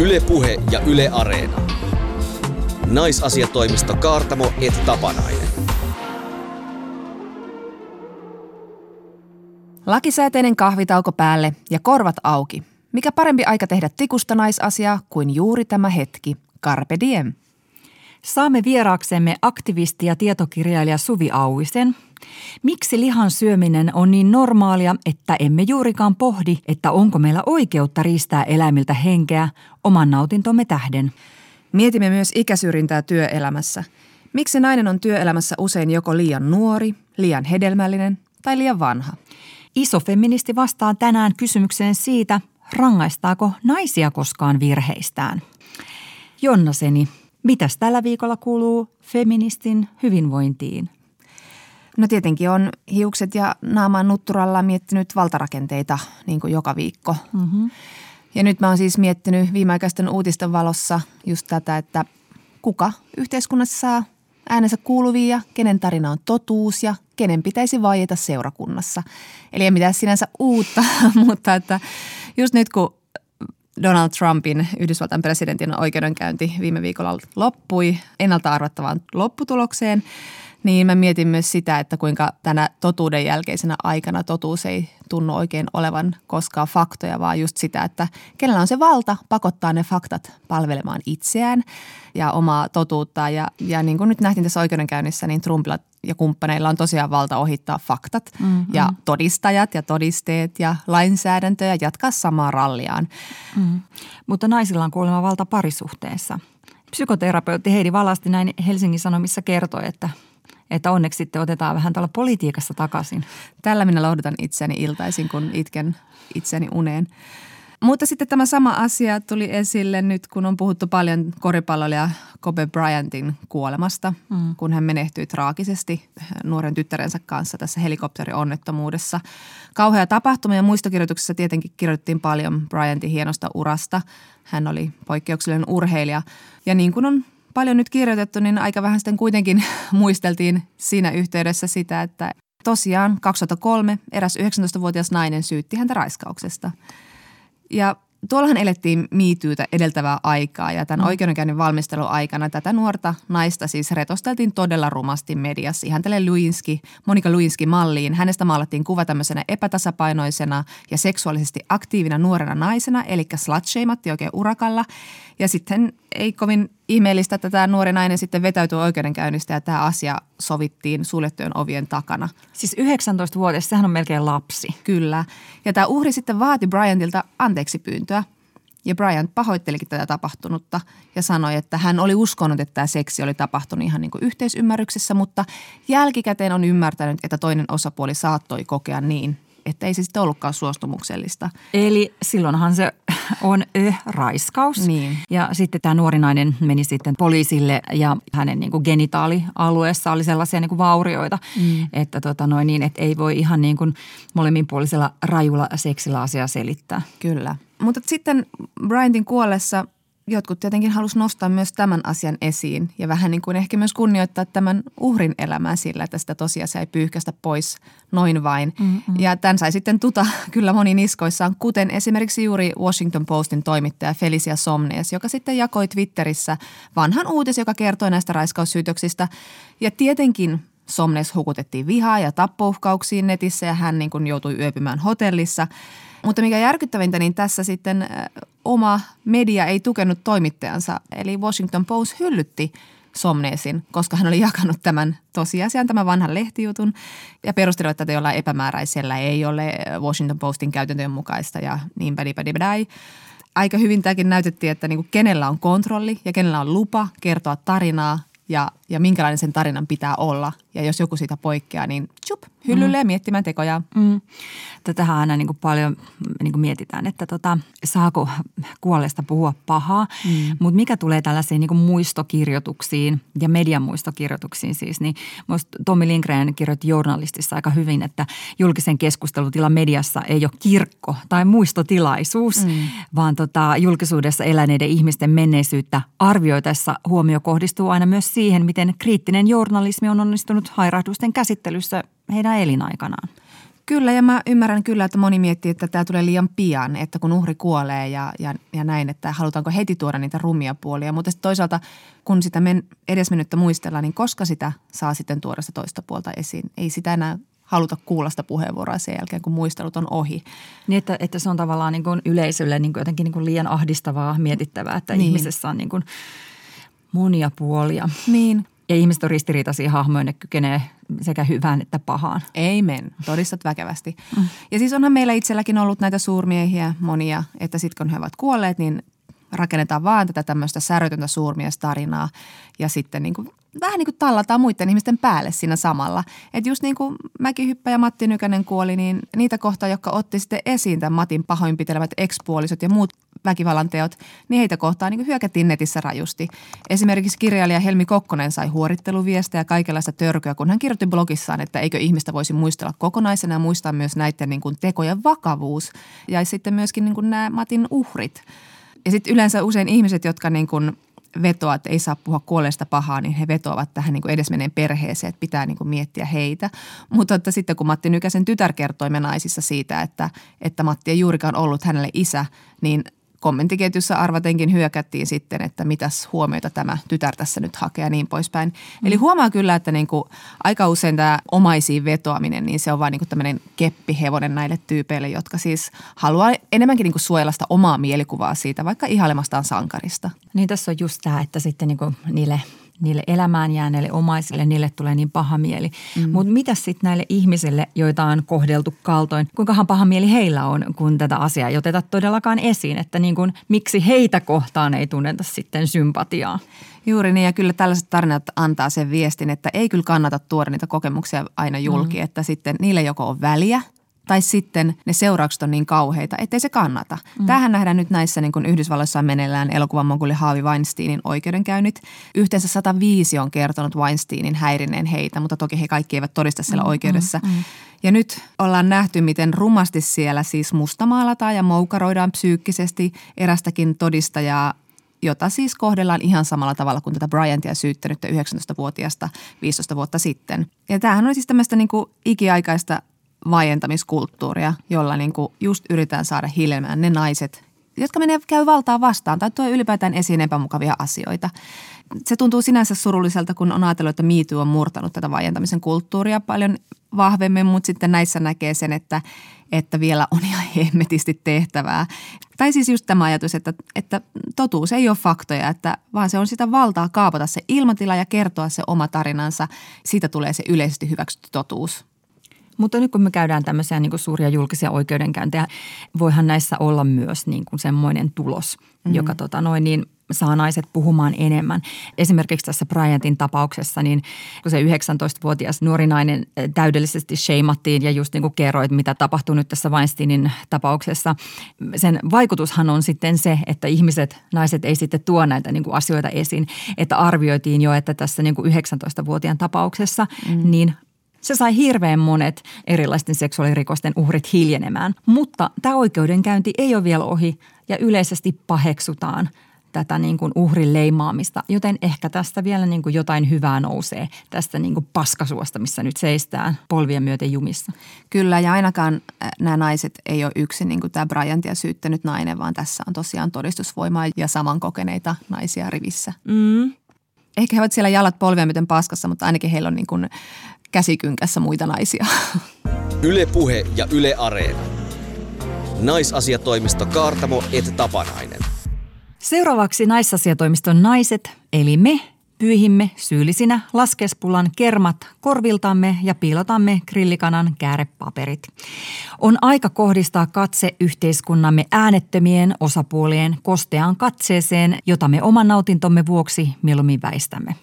Yle Puhe ja Yle Areena. Naisasiatoimisto Kaartamo et Tapanainen. Lakisääteinen kahvitauko päälle ja korvat auki. Mikä parempi aika tehdä tikusta naisasiaa kuin juuri tämä hetki. Carpe diem. Saamme vieraaksemme aktivisti ja tietokirjailija Suvi Auvisen. Miksi lihan syöminen on niin normaalia, että emme juurikaan pohdi, että onko meillä oikeutta riistää eläimiltä henkeä oman nautintomme tähden? Mietimme myös ikäsyrjintää työelämässä. Miksi nainen on työelämässä usein joko liian nuori, liian hedelmällinen tai liian vanha? Iso feministi vastaa tänään kysymykseen siitä, rangaistaako naisia koskaan virheistään. Jonna Seni, mitäs tällä viikolla kuuluu feministin hyvinvointiin? No tietenkin on hiukset ja naamaan nutturalla miettinyt valtarakenteita niin kuin joka viikko. Mm-hmm. Ja nyt mä oon siis miettinyt viimeaikaisten uutisten valossa just tätä, että kuka yhteiskunnassa saa äänensä kuuluvia ja kenen tarina on totuus ja kenen pitäisi vaieta seurakunnassa. Eli ei mitään sinänsä uutta, mutta että just nyt kun Donald Trumpin Yhdysvaltain presidentin oikeudenkäynti viime viikolla loppui ennalta arvattavaan lopputulokseen, niin mä mietin myös sitä, että kuinka tänä totuuden jälkeisenä aikana totuus ei tunnu oikein olevan koskaan faktoja, vaan just sitä, että kenellä on se valta pakottaa ne faktat palvelemaan itseään ja omaa totuuttaan. Ja niin kuin nyt nähtiin tässä oikeudenkäynnissä, niin Trumpilla ja kumppaneilla on tosiaan valta ohittaa faktat ja todistajat ja todisteet ja lainsäädäntö ja jatkaa samaa ralliaan. Mm. Mutta naisilla on kuulemma valta parisuhteessa. Psykoterapeutti Heidi Valasti näin Helsingin Sanomissa kertoi, että onneksi sitten otetaan vähän tuolla politiikassa takaisin. Tällä minä lohdutan itseäni iltaisin, kun itken itseäni uneen. Mutta sitten tämä sama asia tuli esille nyt, kun on puhuttu paljon koripalloilija Kobe Bryantin kuolemasta, kun hän menehtyi traagisesti nuoren tyttärensä kanssa tässä helikopterionnettomuudessa. Kauhea tapahtuma ja muistokirjoituksessa tietenkin kirjoitettiin paljon Bryantin hienosta urasta. Hän oli poikkeuksellinen urheilija ja niin kuin on paljon nyt kirjoitettu, niin aika vähän sitten kuitenkin muisteltiin siinä yhteydessä sitä, että tosiaan 2003 eräs 19-vuotias nainen syytti häntä raiskauksesta. Ja tuollahan elettiin miityytä edeltävää aikaa ja tämän oikeudenkäynnin valmistelun aikana tätä nuorta naista siis retosteltiin todella rumasti mediassa. Ihan tälle Monika Lewinsky-malliin. Hänestä maalattiin kuva tämmöisenä epätasapainoisena ja seksuaalisesti aktiivina nuorena naisena, eli slut-shameatti oikein urakalla. Ja sitten ei kovin ihmeellistä, että tämä nuori nainen sitten vetäytyi oikeudenkäynnistä ja tämä asia sovittiin suljettujen ovien takana. Siis 19-vuotias, sehän on melkein lapsi. Kyllä. Ja tämä uhri sitten vaati Bryantilta anteeksi pyyntöä. Ja Bryant pahoittelikin tätä tapahtunutta ja sanoi, että hän oli uskonut, että tämä seksi oli tapahtunut ihan niin kuin yhteisymmärryksessä, mutta jälkikäteen on ymmärtänyt, että toinen osapuoli saattoi kokea niin, että ei se sitten ollutkaan suostumuksellista. Eli silloinhan se on raiskaus. Niin. Ja sitten tämä nuori nainen meni sitten poliisille ja hänen niin kuin genitaalialueessa oli sellaisia niin kuin vaurioita, että, että ei voi ihan niin kuin molemminpuolisella rajulla seksillä asiaa selittää. Kyllä. Mutta sitten Bryantin kuollessa jotkut tietenkin halusi nostaa myös tämän asian esiin ja vähän niin kuin ehkä myös kunnioittaa tämän uhrin elämää sillä, että sitä tosiasia ei pyyhkästä pois noin vain. Ja tämän sai sitten kyllä moni niskoissaan, kuten esimerkiksi juuri Washington Postin toimittaja Felicia Sonmez, joka sitten jakoi Twitterissä vanhan uutisen, joka kertoi näistä raiskaussyytöksistä ja tietenkin Sonmez hukutettiin vihaa ja tappouhkauksiin netissä ja hän niin kuin joutui yöpymään hotellissa. Mutta mikä järkyttävintä, niin tässä sitten oma media ei tukenut toimittajansa, eli Washington Post hyllytti Sonmezin, koska hän oli jakanut tämän tosiasian, tämän vanhan lehtijutun ja perustelivat tätä jollain epämääräisellä, ei ole Washington Postin käytäntöjen mukaista ja niin pädi. Aika hyvin tämäkin näytettiin, että niinku kenellä on kontrolli ja kenellä on lupa kertoa tarinaa ja minkälainen sen tarinan pitää olla. Ja jos joku siitä poikkeaa, niin tjup, hyllylle miettimään tekoja. Tätähän aina niin kuin paljon niin kuin mietitään, että saako kuolleesta puhua pahaa. Mutta mikä tulee tällaisiin niin kuin muistokirjoituksiin ja median muistokirjoituksiin siis, niin minusta Tommi Lindgren kirjoitti journalistissa aika hyvin, että julkisen keskustelutilan mediassa ei ole kirkko tai muistotilaisuus, vaan julkisuudessa eläneiden ihmisten menneisyyttä arvioitaessa huomio kohdistuu aina myös siihen, miten kriittinen journalismi on onnistunut hairahdusten käsittelyssä heidän elinaikanaan. Kyllä, ja mä ymmärrän kyllä, että moni miettii, että tämä tulee liian pian, että kun uhri kuolee ja näin, että halutaanko heti tuoda niitä rumia puolia. Mutta toisaalta, kun sitä edesmennyttä muistellaan, niin koska sitä saa sitten tuoda sitä toista puolta esiin? Ei sitä enää haluta kuulla sitä puheenvuoroa sen jälkeen, kun muistelut on ohi. Niin, että se on tavallaan niin kuin yleisölle niin kuin jotenkin niin kuin liian ahdistavaa mietittävää, että niin. Ihmisessä on niin kuin monia puolia. Niin. Ja ihmiset on ristiriitaisia hahmoja, ne kykenee sekä hyvään että pahaan. Amen. Todistat väkevästi. Mm. Ja siis onhan meillä itselläkin ollut näitä suurmiehiä monia, että sitten kun he ovat kuolleet, niin rakennetaan vaan tätä tämmöistä särötöntä suurmiestarinaa ja sitten niin kuin, vähän niin kuin tallataan muiden ihmisten päälle siinä samalla. Että just niin kuin Mäkihyppä ja Matti Nykänen kuoli, niin niitä kohtaa, jotka otti sitten esiin tämän Matin pahoinpitelevät ekspuolisot ja muut väkivallanteot, niin heitä kohtaan niin hyökättiin netissä rajusti. Esimerkiksi kirjailija Helmi Kokkonen sai huoritteluviestejä ja kaikenlaista törkyä, kun hän kirjoitti blogissaan, että eikö ihmistä voisi muistella kokonaisena ja muistaa myös näiden niin kuin tekojen vakavuus ja sitten myöskin niin kuin nämä Matin uhrit. Ja sitten yleensä usein ihmiset, jotka niin kuin vetoaa, että ei saa puhua kuolleesta pahaa, niin he vetoavat tähän niin kuin edesmenneen perheeseen, että pitää niin kuin miettiä heitä. Mutta että sitten kun Matti Nykäsen tytär kertoi Me naisissa siitä, että Matti ei juurikaan ollut hänelle isä, niin kommenttiketjussa arvatenkin hyökättiin sitten, että mitäs huomioita tämä tytär tässä nyt hakee ja niin poispäin. Eli huomaa kyllä, että niin kuin aika usein tämä omaisiin vetoaminen, niin se on vaan niin kuin tämmöinen keppihevonen näille tyypeille, jotka siis haluaa enemmänkin niin kuin suojella sitä omaa mielikuvaa siitä, vaikka ihailemastaan sankarista. Niin tässä on just tämä, että sitten niin kuin niille elämään jääneille omaisille, niille tulee niin paha mieli. Mm. Mutta mitäs sitten näille ihmisille, joita on kohdeltu kaltoin, kuinkahan paha mieli heillä on, kun tätä asiaa ei oteta todellakaan esiin? Että niin kun, miksi heitä kohtaan ei tunneta sitten sympatiaa? Juuri niin, ja kyllä tällaiset tarinat antaa sen viestin, että ei kyllä kannata tuoda niitä kokemuksia aina julki, että sitten niille joko on väliä, tai sitten ne seuraukset on niin kauheita, ettei se kannata. Tämähän nähdään nyt näissä niin kuin Yhdysvalloissa on meneillään elokuvan moguli Harvey Weinsteinin oikeudenkäynnit. Yhteensä 105 on kertonut Weinsteinin häirinneen heitä, mutta toki he kaikki eivät todista siellä oikeudessa. Ja nyt ollaan nähty, miten rumasti siellä siis mustamaalataan ja moukaroidaan psyykkisesti erästäkin todistajaa, jota siis kohdellaan ihan samalla tavalla kuin tätä Bryantia syyttänyttä 19-vuotiaasta 15 vuotta sitten. Ja tämähän on siis tämmöistä niin kuin ikiaikaista vaientamiskulttuuria, jolla niinku just yritetään saada hiljelmään ne naiset, jotka käy valtaa vastaan tai tuo ylipäätään esiin epämukavia asioita. Se tuntuu sinänsä surulliselta, kun on ajatellut, että Me Too on murtanut tätä vaientamisen kulttuuria paljon vahvemmin, mutta sitten näissä näkee sen, että vielä on ihan hemmetisti tehtävää. Tai siis just tämä ajatus, että totuus ei ole faktoja, että vaan se on sitä valtaa kaapata se ilmatila ja kertoa se oma tarinansa. Siitä tulee se yleisesti hyväksytty totuus. Mutta nyt kun me käydään tämmöisiä niin kuin suuria julkisia oikeudenkäyntejä, voihan näissä olla myös niin kuin semmoinen tulos, joka saa naiset puhumaan enemmän. Esimerkiksi tässä Bryantin tapauksessa, niin kun se 19-vuotias nuori nainen täydellisesti shameattiin ja just niin kuin kerroit, mitä tapahtui nyt tässä Weinsteinin tapauksessa. Sen vaikutushan on sitten se, että naiset ei sitten tuo näitä niin kuin asioita esiin, että arvioitiin jo, että tässä niin kuin 19-vuotiaan tapauksessa, niin se sai hirveän monet erilaisten seksuaalirikosten uhrit hiljenemään, mutta tämä oikeudenkäynti ei ole vielä ohi ja yleisesti paheksutaan tätä niin kuin uhrin leimaamista, joten ehkä tästä vielä niin kuin jotain hyvää nousee tästä niin kuin paskasuosta, missä nyt seistään polvien myöten jumissa. Kyllä, ja ainakaan nämä naiset ei ole yksin niin kuin tämä Bryantia syyttänyt nainen, vaan tässä on tosiaan todistusvoimaa ja samankokeneita naisia rivissä. Ehkä he ovat siellä jalat polvien myöten paskassa, mutta ainakin heillä on niin kuin käsikynkässä muita naisia. Yle Puhe ja Yle Areena. Naisasiatoimisto Kaartamo et Tapanainen. Seuraavaksi Naisasiatoimiston naiset, eli me, pyyhimme syyllisinä laskespulan kermat korviltamme ja piilotamme grillikanan käärepaperit. On aika kohdistaa katse yhteiskunnamme äänettömien osapuolien kosteaan katseeseen, jota me oman nautintomme vuoksi mieluummin väistämme.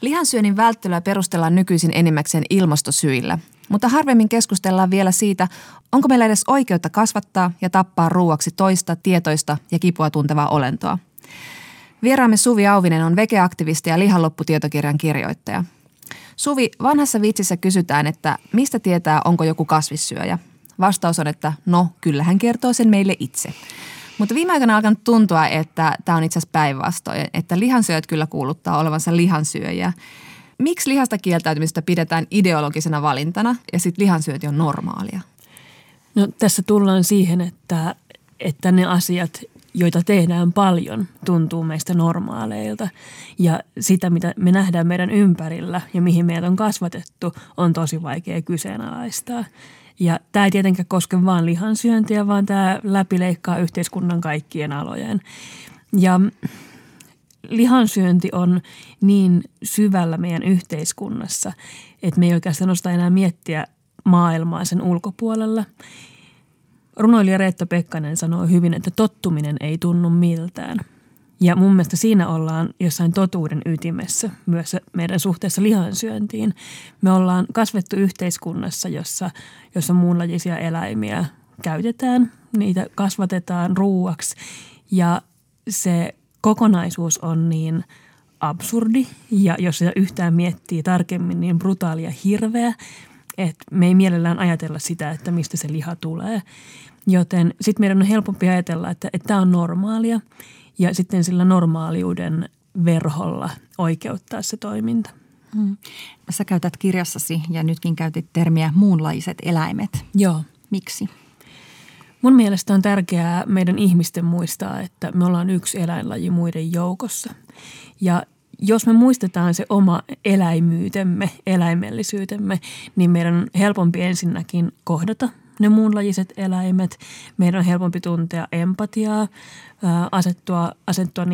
Lihansyönnin välttelyä perustellaan nykyisin enimmäkseen ilmastosyillä, mutta harvemmin keskustellaan vielä siitä, onko meillä edes oikeutta kasvattaa ja tappaa ruuaksi toista, tietoista ja kipua tuntevaa olentoa. Vieraamme Suvi Auvinen on vegeaktivisti ja lihanloppu-tietokirjan kirjoittaja. Suvi, vanhassa vitsissä kysytään, että mistä tietää, onko joku kasvissyöjä? Vastaus on, että no, kyllähän kertoo sen meille itse. Mutta viime aikoina on alkanut tuntua, että tämä on itse asiassa päinvastoin, että lihansyöjät kyllä kuuluttaa olevansa lihansyöjiä. Miksi lihasta kieltäytymistä pidetään ideologisena valintana ja sitten lihansyöti on normaalia? No, tässä tullaan siihen, että ne asiat, joita tehdään paljon, tuntuu meistä normaaleilta. Ja sitä, mitä me nähdään meidän ympärillä ja mihin meidät on kasvatettu, on tosi vaikea kyseenalaistaa. Ja tämä ei tietenkään koske vain lihansyöntiä, vaan tämä läpileikkaa yhteiskunnan kaikkien alojen. Ja lihansyönti on niin syvällä meidän yhteiskunnassa, että me ei oikeastaan osaa enää miettiä maailmaa sen ulkopuolella. Runoilija Reetta Pekkanen sanoo hyvin, että tottuminen ei tunnu miltään. Ja mun mielestä siinä ollaan jossain totuuden ytimessä myös meidän suhteessa lihansyöntiin. Me ollaan kasvettu yhteiskunnassa, jossa muunlajisia eläimiä käytetään, niitä kasvatetaan ruuaksi ja se kokonaisuus on niin absurdi ja jos sitä yhtään miettii tarkemmin, niin brutaali ja hirveä, että me ei mielellään ajatella sitä, että mistä se liha tulee. Joten sitten meidän on helpompi ajatella, että tämä on normaalia ja sitten sillä normaaliuden verholla oikeuttaa se toiminta. Sä käytät kirjassasi ja nytkin käytit termiä muunlaiset eläimet. Joo. Miksi? Mun mielestä on tärkeää meidän ihmisten muistaa, että me ollaan yksi eläinlaji muiden joukossa. Ja jos me muistetaan se oma eläimyytemme, eläimellisyytemme, niin meidän on helpompi ensinnäkin kohdata ne muunlajiset eläimet. Meidän on helpompi tuntea empatiaa, asettua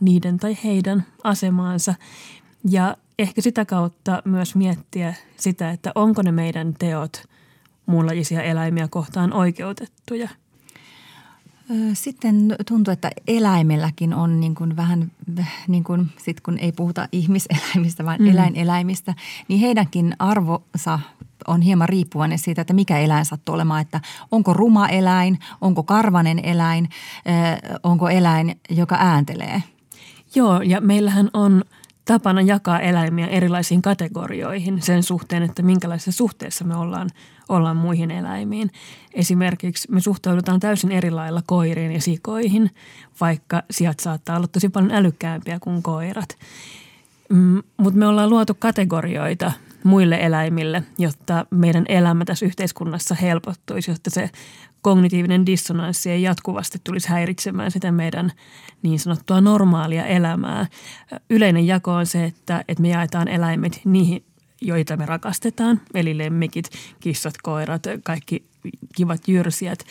niiden tai heidän asemaansa ja ehkä sitä kautta myös miettiä sitä, että onko ne meidän teot muunlajisia eläimiä kohtaan oikeutettuja. Sitten tuntuu, että eläimelläkin on niin kuin vähän, niin kuin sit kun ei puhuta ihmiseläimistä, vaan eläineläimistä, niin heidänkin arvonsa on hieman riippuvainen siitä, että mikä eläin sattuu olemaan, että onko ruma eläin, onko karvanen eläin, onko eläin, joka ääntelee. Joo, ja meillähän on tapana jakaa eläimiä erilaisiin kategorioihin sen suhteen, että minkälaisessa suhteessa me ollaan muihin eläimiin. Esimerkiksi me suhtaudutaan täysin eri lailla koiriin ja sikoihin, vaikka siat saattaa olla tosi paljon älykkäämpiä kuin koirat. Mutta me ollaan luotu kategorioita muille eläimille, jotta meidän elämä tässä yhteiskunnassa helpottuisi, jotta se kognitiivinen dissonanssi ei jatkuvasti tulisi häiritsemään sitä meidän niin sanottua normaalia elämää. Yleinen jako on se, että me jaetaan eläimet niihin, joita me rakastetaan, eli lemmikit, kissat, koirat, kaikki kivat jyrsijät,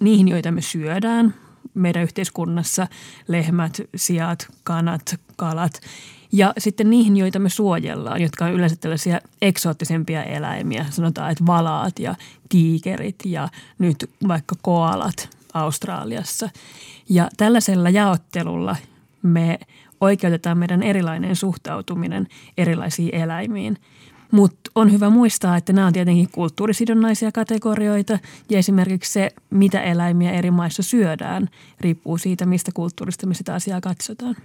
niihin, joita me syödään meidän yhteiskunnassa, lehmät, siat, kanat, kalat ja sitten niihin, joita me suojellaan, jotka on yleensä tällaisia eksoottisempia eläimiä, sanotaan, että valaat ja tiikerit ja nyt vaikka koalat Australiassa. Ja tällaisella jaottelulla me oikeutetaan meidän erilainen suhtautuminen erilaisiin eläimiin. Mutta on hyvä muistaa, että nämä on tietenkin kulttuurisidonnaisia kategorioita ja esimerkiksi se, mitä eläimiä eri maissa syödään, riippuu siitä, mistä kulttuurista me sitä asiaa katsotaan.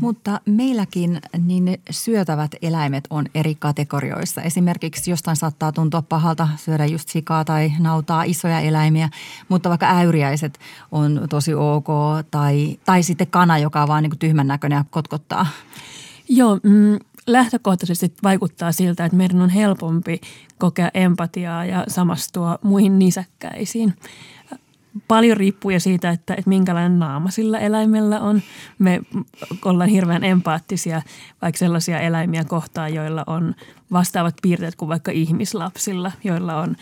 Mutta meilläkin niin syötävät eläimet on eri kategorioissa. Esimerkiksi jostain saattaa tuntua pahalta syödä just sikaa tai nautaa, isoja eläimiä, mutta vaikka äyriäiset on tosi ok tai sitten kana, joka on vaan niin kuin tyhmän näköinen ja kotkottaa. Joo, lähtökohtaisesti vaikuttaa siltä, että meidän on helpompi kokea empatiaa ja samastua muihin nisäkkäisiin. Paljon riippuu siitä, että minkälainen naama sillä eläimellä on. Me ollaan hirveän empaattisia vaikka sellaisia eläimiä kohtaan, joilla on vastaavat piirteet kuin vaikka ihmislapsilla, joilla on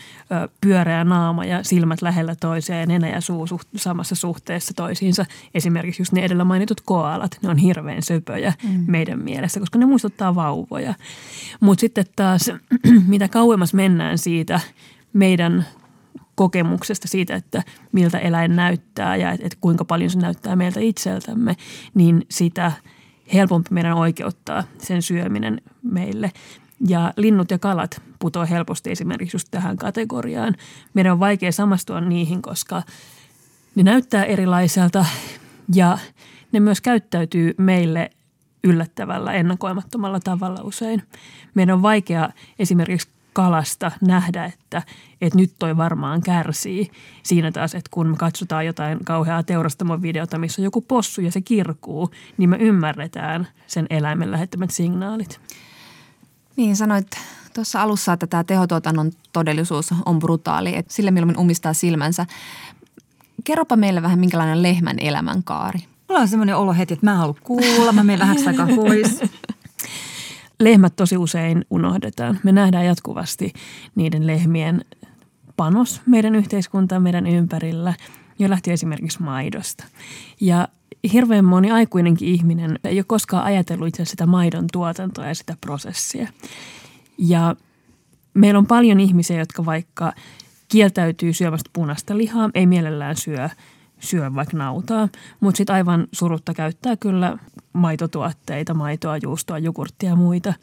pyöreä naama ja silmät lähellä toisiaan ja nenä ja suu samassa suhteessa toisiinsa. Esimerkiksi just ne edellä mainitut koalat, ne on hirveän söpöjä meidän mielessä, koska ne muistuttaa vauvoja. Mutta sitten taas mitä kauemmas mennään siitä meidän kokemuksesta siitä, että miltä eläin näyttää ja että kuinka paljon se näyttää meiltä itseltämme, niin sitä helpompi meidän oikeuttaa sen syöminen meille. Ja linnut ja kalat putoaa helposti esimerkiksi just tähän kategoriaan. Meidän on vaikea samastua niihin, koska ne näyttää erilaiselta ja ne myös käyttäytyy meille yllättävällä, ennakoimattomalla tavalla usein. Meidän on vaikea esimerkiksi kalasta nähdä, että nyt toi varmaan kärsii. Siinä taas, että kun me katsotaan jotain kauheaa teurastamon videota, missä on joku possu ja se kirkuu, niin me ymmärretään sen eläimen lähettämät signaalit. Niin sanoit tuossa alussa, että tämä tehotuotannon todellisuus on brutaali, että sillä milloin umistaa silmänsä. Kerropa meille vähän, minkälainen lehmän elämänkaari. Mulla on semmoinen olo heti, että mä en halua kuulla, mä menen vähäksi aikaa pois. Lehmät tosi usein unohdetaan. Me nähdään jatkuvasti niiden lehmien panos meidän yhteiskuntaan, meidän ympärillä, jo lähtien esimerkiksi maidosta. Ja hirveän moni aikuinenkin ihminen ei ole koskaan ajatellut itse sitä maidon tuotantoa ja sitä prosessia. Ja meillä on paljon ihmisiä, jotka vaikka kieltäytyy syömästä punaista lihaa, ei mielellään syö vaikka nautaa, mutta sitten aivan surutta käyttää kyllä maitotuotteita, maitoa, juustoa, jogurttia ja muita.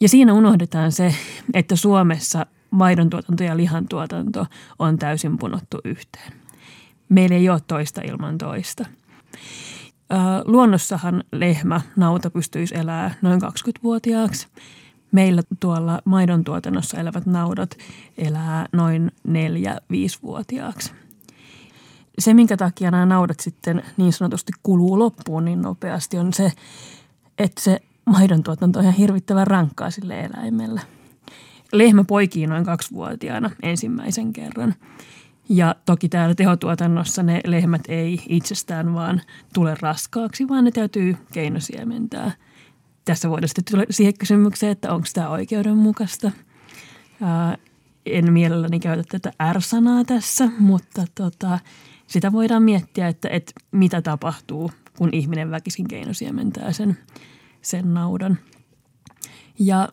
Ja siinä unohdetaan se, että Suomessa maidon tuotanto ja lihan tuotanto on täysin punottu yhteen. Meillä ei ole toista ilman toista. Luonnossahan lehmä, nauta pystyisi elämään noin 20-vuotiaaksi. Meillä tuolla maidon tuotannossa elävät naudat elää noin 4-5-vuotiaaksi. Se, minkä takia nämä naudat sitten niin sanotusti kuluu loppuun niin nopeasti, on se, että se maidon tuotanto on ihan hirvittävän rankkaa sille eläimelle. Lehmä poikii noin 2-vuotiaana ensimmäisen kerran. Ja toki täällä tehotuotannossa ne lehmät ei itsestään vaan tule raskaaksi, vaan ne täytyy keinosiementää. Tässä voidaan sitten tulla siihen kysymykseen, että onko tämä oikeudenmukaista. En mielelläni käytä tätä R-sanaa tässä, mutta sitä voidaan miettiä, että mitä tapahtuu, kun ihminen väkisin keinosiementää sen naudan. Ja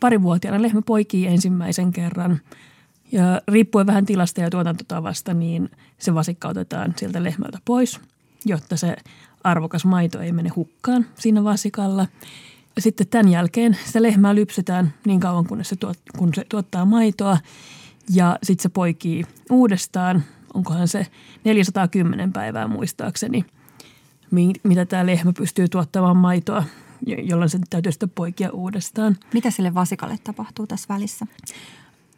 parivuotiaana lehmä poikii ensimmäisen kerran. Ja riippuen vähän tilasta ja tuotantotavasta, niin se vasikka otetaan sieltä lehmältä pois, jotta se arvokas maito ei mene hukkaan siinä vasikalla. Sitten tämän jälkeen sitä lehmää lypsetään niin kauan, kun se tuottaa maitoa, ja sitten se poikii uudestaan. Onkohan se 410 päivää muistaakseni, mitä tämä lehmä pystyy tuottamaan maitoa, jolloin se täytyy sitten poikia uudestaan. Mitä sille vasikalle tapahtuu tässä välissä?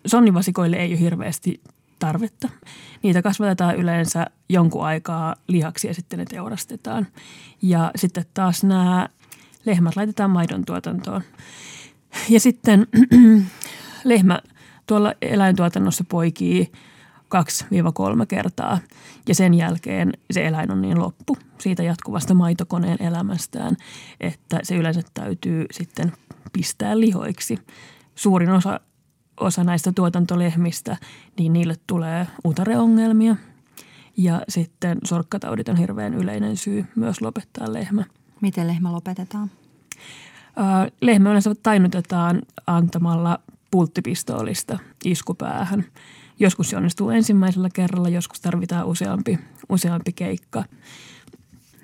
Sonnivasikoille ei ole hirveästi tarvetta. Niitä kasvatetaan yleensä jonkun aikaa lihaksi ja sitten ne teurastetaan. Ja sitten taas nämä lehmät laitetaan maidon tuotantoon. Ja sitten lehmä tuolla eläintuotannossa poikii 2-3 kertaa. Ja sen jälkeen se eläin on niin loppu siitä jatkuvasta maitokoneen elämästään, että se yleensä täytyy sitten pistää lihoiksi. Suurin osa näistä tuotantolehmistä, niin niille tulee utareongelmia. Ja sitten sorkkataudit on hirveän yleinen syy myös lopettaa lehmä. Miten lehmä lopetetaan? Lehmä yleensä tainnutetaan antamalla pulttipistoolista iskupäähän. Joskus se onnistuu ensimmäisellä kerralla, joskus tarvitaan useampi keikka.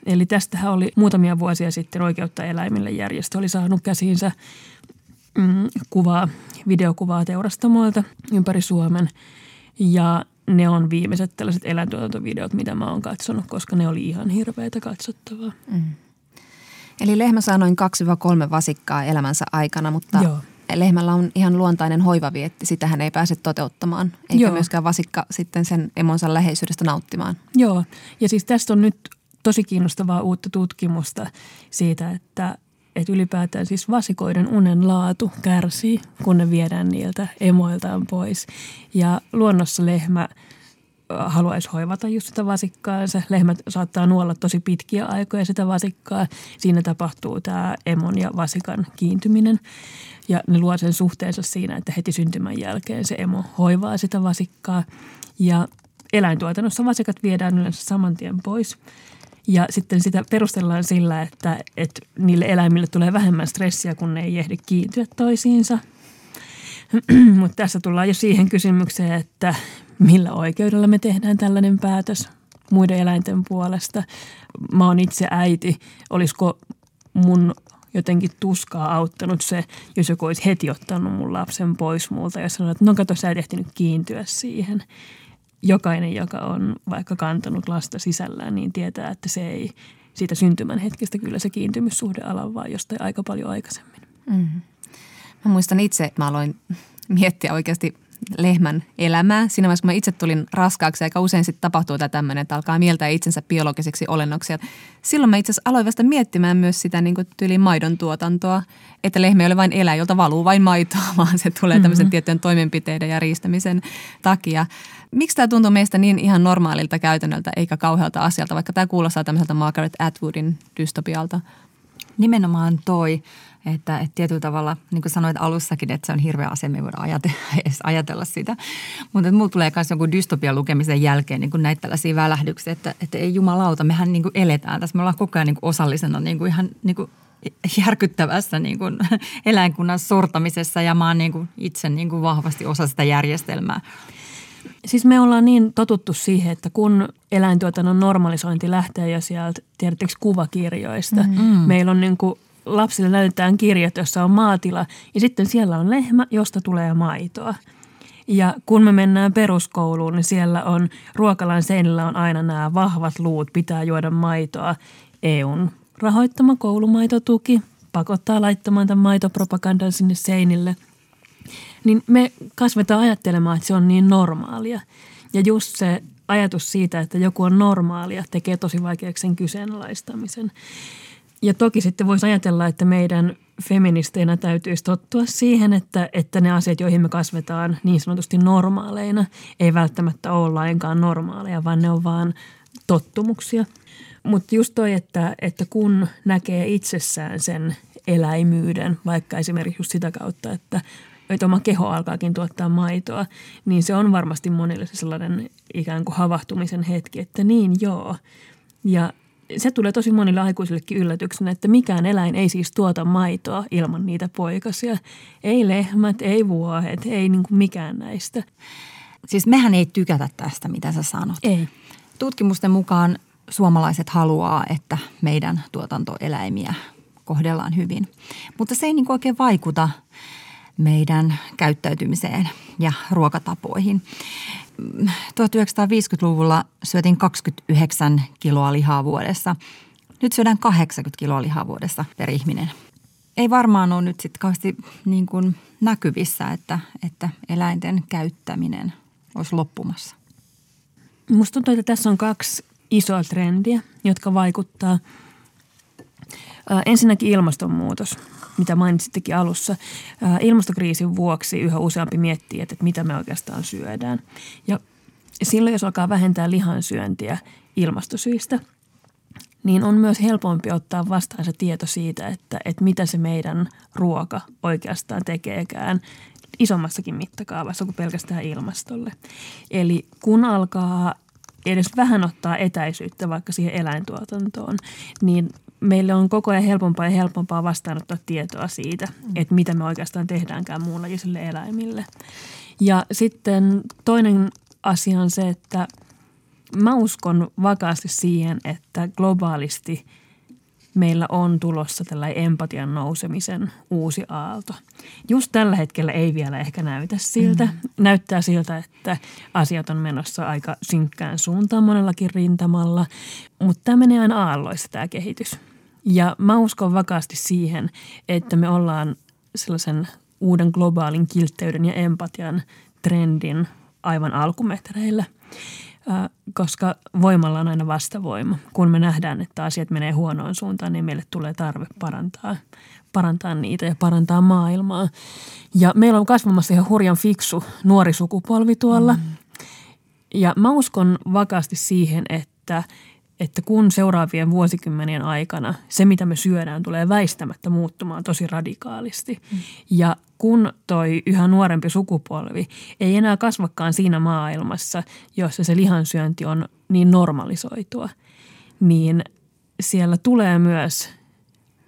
Eli tästähän oli muutamia vuosia sitten Oikeutta eläimille -järjestö oli saanut käsiinsä videokuvaa teurastamoilta ympäri Suomen, ja ne on viimeiset tällaiset eläintuotantovideot, mitä mä oon katsonut, koska ne oli ihan hirveätä katsottavaa. Mm. Eli lehmä saa noin 2-3 vasikkaa elämänsä aikana, mutta joo, lehmällä on ihan luontainen hoivavietti. Sitähän ei pääse toteuttamaan, eikä joo, myöskään vasikka sitten sen emonsa läheisyydestä nauttimaan. Joo, ja siis tästä on nyt tosi kiinnostavaa uutta tutkimusta siitä, että ylipäätään siis vasikoiden unen laatu kärsii, kun ne viedään niiltä emoiltaan pois. Ja luonnossa lehmä haluaisi hoivata just sitä vasikkaansa. Lehmät saattaa nuolla tosi pitkiä aikoja sitä vasikkaa. Siinä tapahtuu tämä emon ja vasikan kiintyminen. Ja ne luo sen suhteensa siinä, että heti syntymän jälkeen se emo hoivaa sitä vasikkaa. Ja eläintuotannossa vasikat viedään yleensä saman tien pois. Ja sitten sitä perustellaan sillä, että niille eläimille tulee vähemmän stressiä, kun ne ei ehdi kiintyä toisiinsa. Mutta tässä tullaan jo siihen kysymykseen, että millä oikeudella me tehdään tällainen päätös muiden eläinten puolesta. Mä oon itse äiti. Olisiko mun jotenkin tuskaa auttanut se, jos joku olisi heti ottanut mun lapsen pois multa ja sanonut, että no kato, sä et ehtinyt kiintyä siihen. Jokainen, joka on vaikka kantanut lasta sisällään, niin tietää, että se ei siitä syntymän hetkestä kyllä se kiintymyssuhde ala, vaan jostain aika paljon aikaisemmin. Mm-hmm. Mä muistan itse, että mä aloin miettiä oikeasti lehmän elämää. Siinä vaiheessa, kun mä itse tulin raskaaksi, aika usein sitten tapahtuu tämä tämmöinen, että alkaa mieltää itsensä biologiseksi olennoksi. Ja silloin mä itse asiassa aloin vasta miettimään myös sitä niin kuin tyyliin maidon tuotantoa, että lehmä ei ole vain eläin, jolta valuu vain maitoa, vaan se tulee tämmöisen tiettyjen toimenpiteiden ja riistämisen takia. Miksi tämä tuntuu meistä niin ihan normaalilta käytännöltä eikä kauhealta asialta, vaikka tämä kuulostaa tämmöiseltä Margaret Atwoodin dystopialta? Nimenomaan toi, että tietyllä tavalla, niin kuin sanoit alussakin, että se on hirveä asia, me ei voida ajatella sitä. Mutta mulla tulee myös jonkun dystopian lukemisen jälkeen niin näitä tällaisia välähdyksiä, että ei jumalauta, mehän niin eletään tässä. Me ollaan koko ajan niin osallisena niin ihan niin järkyttävässä niin eläinkunnan sortamisessa ja mä oon niin itse niin vahvasti osa sitä järjestelmää. Siis me ollaan niin totuttu siihen, että kun eläintuotannon normalisointi lähtee jo sieltä, tiedättekö, kuvakirjoista. Meillä on niin kuin lapsille näytetään kirjat, jossa on maatila ja sitten siellä on lehmä, josta tulee maitoa. Ja kun me mennään peruskouluun, niin siellä on ruokalan seinillä on aina nämä vahvat luut, pitää juoda maitoa. EUn rahoittama koulumaitotuki pakottaa laittamaan tämän maitopropagandan sinne seinille. Niin me kasvetaan ajattelemaan, että se on niin normaalia. Ja just se ajatus siitä, että joku on normaalia, tekee tosi vaikeaksi sen kyseenalaistamisen. Ja toki sitten voisi ajatella, että meidän feministeinä täytyisi tottua siihen, että ne asiat, joihin me kasvetaan niin sanotusti normaaleina, ei välttämättä ole lainkaan normaaleja, vaan ne on vaan tottumuksia. Mutta just toi, että kun näkee itsessään sen eläimyyden, vaikka esimerkiksi just sitä kautta, että oma keho alkaakin tuottaa maitoa, niin se on varmasti monille sellainen ikään kuin havahtumisen hetki, että niin joo. Ja se tulee tosi monille aikuisillekin yllätyksenä, että mikään eläin ei siis tuota maitoa ilman niitä poikasia. Ei lehmät, ei vuohet, ei niin kuin mikään näistä. Siis mehän ei tykätä tästä, mitä sä sanot. Ei. Tutkimusten mukaan suomalaiset haluaa, että meidän tuotantoeläimiä kohdellaan hyvin. Mutta se ei niin kuin oikein vaikuta meidän käyttäytymiseen ja ruokatapoihin. 1950-luvulla syötiin 29 kiloa lihaa vuodessa. Nyt syödään 80 kiloa lihaa vuodessa per ihminen. Ei varmaan ole nyt sitten kauheasti niin kuin näkyvissä, että eläinten käyttäminen olisi loppumassa. Musta tuntuu, että tässä on kaksi isoa trendiä, jotka vaikuttaa. Ensinnäkin ilmastonmuutos, mitä mainitsittekin alussa. Ilmastokriisin vuoksi yhä useampi miettii, että mitä me oikeastaan syödään. Ja silloin, jos alkaa vähentää lihansyöntiä ilmastosyistä, niin on myös helpompi ottaa vastaan se tieto siitä, että mitä se meidän ruoka oikeastaan tekeekään isommassakin mittakaavassa kuin pelkästään ilmastolle. Eli kun alkaa edes vähän ottaa etäisyyttä vaikka siihen eläintuotantoon, niin meille on koko ajan helpompaa ja helpompaa vastaanottaa tietoa siitä, että mitä me oikeastaan tehdäänkään muunlaisille eläimille. Ja sitten toinen asia on se, että mä uskon vakaasti siihen, että globaalisti meillä on tulossa tällainen empatian nousemisen uusi aalto. Just tällä hetkellä ei vielä ehkä näytä siltä. Näyttää siltä, että asiat on menossa aika synkkään suuntaan monellakin rintamalla, mutta tämä menee aina aalloissa tämä kehitys. Ja mä uskon vakaasti siihen, että me ollaan sellaisen uuden globaalin kiltteyden ja empatian trendin aivan alkumetreillä, koska voimalla on aina vastavoima. Kun me nähdään, että asiat menee huonoon suuntaan, niin meille tulee tarve parantaa niitä ja parantaa maailmaa. Ja meillä on kasvamassa ihan hurjan fiksu nuori sukupolvi tuolla. Ja mä uskon vakaasti siihen, että kun seuraavien vuosikymmenien aikana se, mitä me syödään, tulee väistämättä muuttumaan tosi radikaalisti. Ja kun toi yhä nuorempi sukupolvi ei enää kasvakaan siinä maailmassa, jossa se lihansyönti on niin normalisoitua, niin siellä tulee myös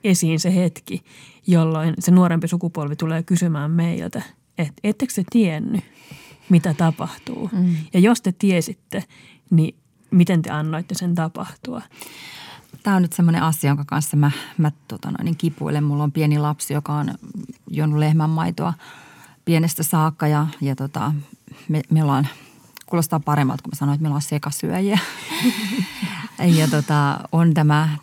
esiin se hetki, jolloin se nuorempi sukupolvi tulee kysymään meiltä, että ettekö te tiennyt, mitä tapahtuu? Ja jos te tiesitte, niin miten te annoitte sen tapahtua? Tämä on nyt semmoinen asia, jonka kanssa mä kipuilen. Mulla on pieni lapsi, joka on juonut lehmänmaitoa pienestä saakka ja me ollaan, kuulostaa paremmalta, kun mä sanoin, että meillä on sekasyöjiä. Ja on tämä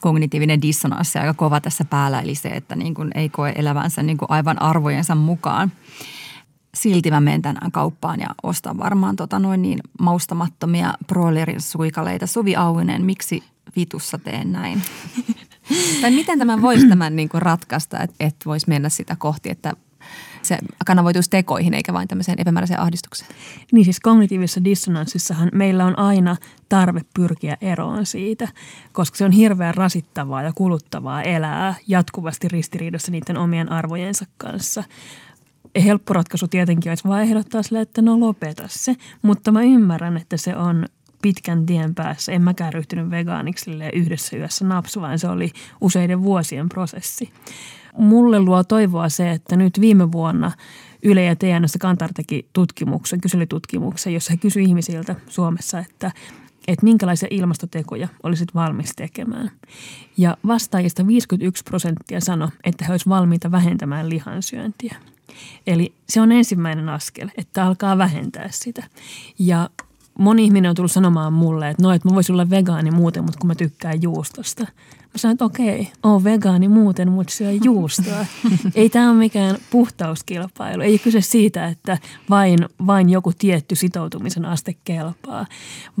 kognitiivinen dissonanssi aika kova tässä päällä, eli se, että niin kuin ei koe elävänsä niin kuin aivan arvojensa mukaan. silti mä menen tänään kauppaan ja ostan varmaan maustamattomia broilerin suikaleita. Suvi Auvinen, miksi vitussa teen näin? Tai miten tämä voisi tämän ratkaista, että voisi mennä sitä kohti, että se kanavoituisi tekoihin eikä vain tämmöiseen epämääräiseen ahdistukseen? Niin siis kognitiivisessa dissonanssissahan meillä on aina tarve pyrkiä eroon siitä, koska se on hirveän rasittavaa ja kuluttavaa elää jatkuvasti ristiriidassa niiden omien arvojensa kanssa. Helppo ratkaisu tietenkin olisi vaan ehdottaa sille, että no lopeta se, mutta mä ymmärrän, että se on pitkän tien päässä. En mäkään ryhtynyt vegaaniksi yhdessä yössä napsu, vaan se oli useiden vuosien prosessi. Mulle luo toivoa se, että nyt viime vuonna Yle ja TNK:ssä Kantar teki tutkimuksen, kyselytutkimuksen, jossa he kysyi ihmisiltä Suomessa, että minkälaisia ilmastotekoja olisit valmis tekemään. Ja vastaajista 51% sanoi, että he olisivat valmiita vähentämään lihansyöntiä. Eli se on ensimmäinen askel, että alkaa vähentää sitä. Ja moni ihminen on tullut sanomaan mulle, että no, että mä voisin olla vegaani muuten, mutta kun mä tykkään juustosta. Mä sanoin, että okei, oon vegaani muuten, mutta syö juustoa. Ei tämä ole mikään puhtauskilpailu. Ei kyse siitä, että vain joku tietty sitoutumisen aste kelpaa,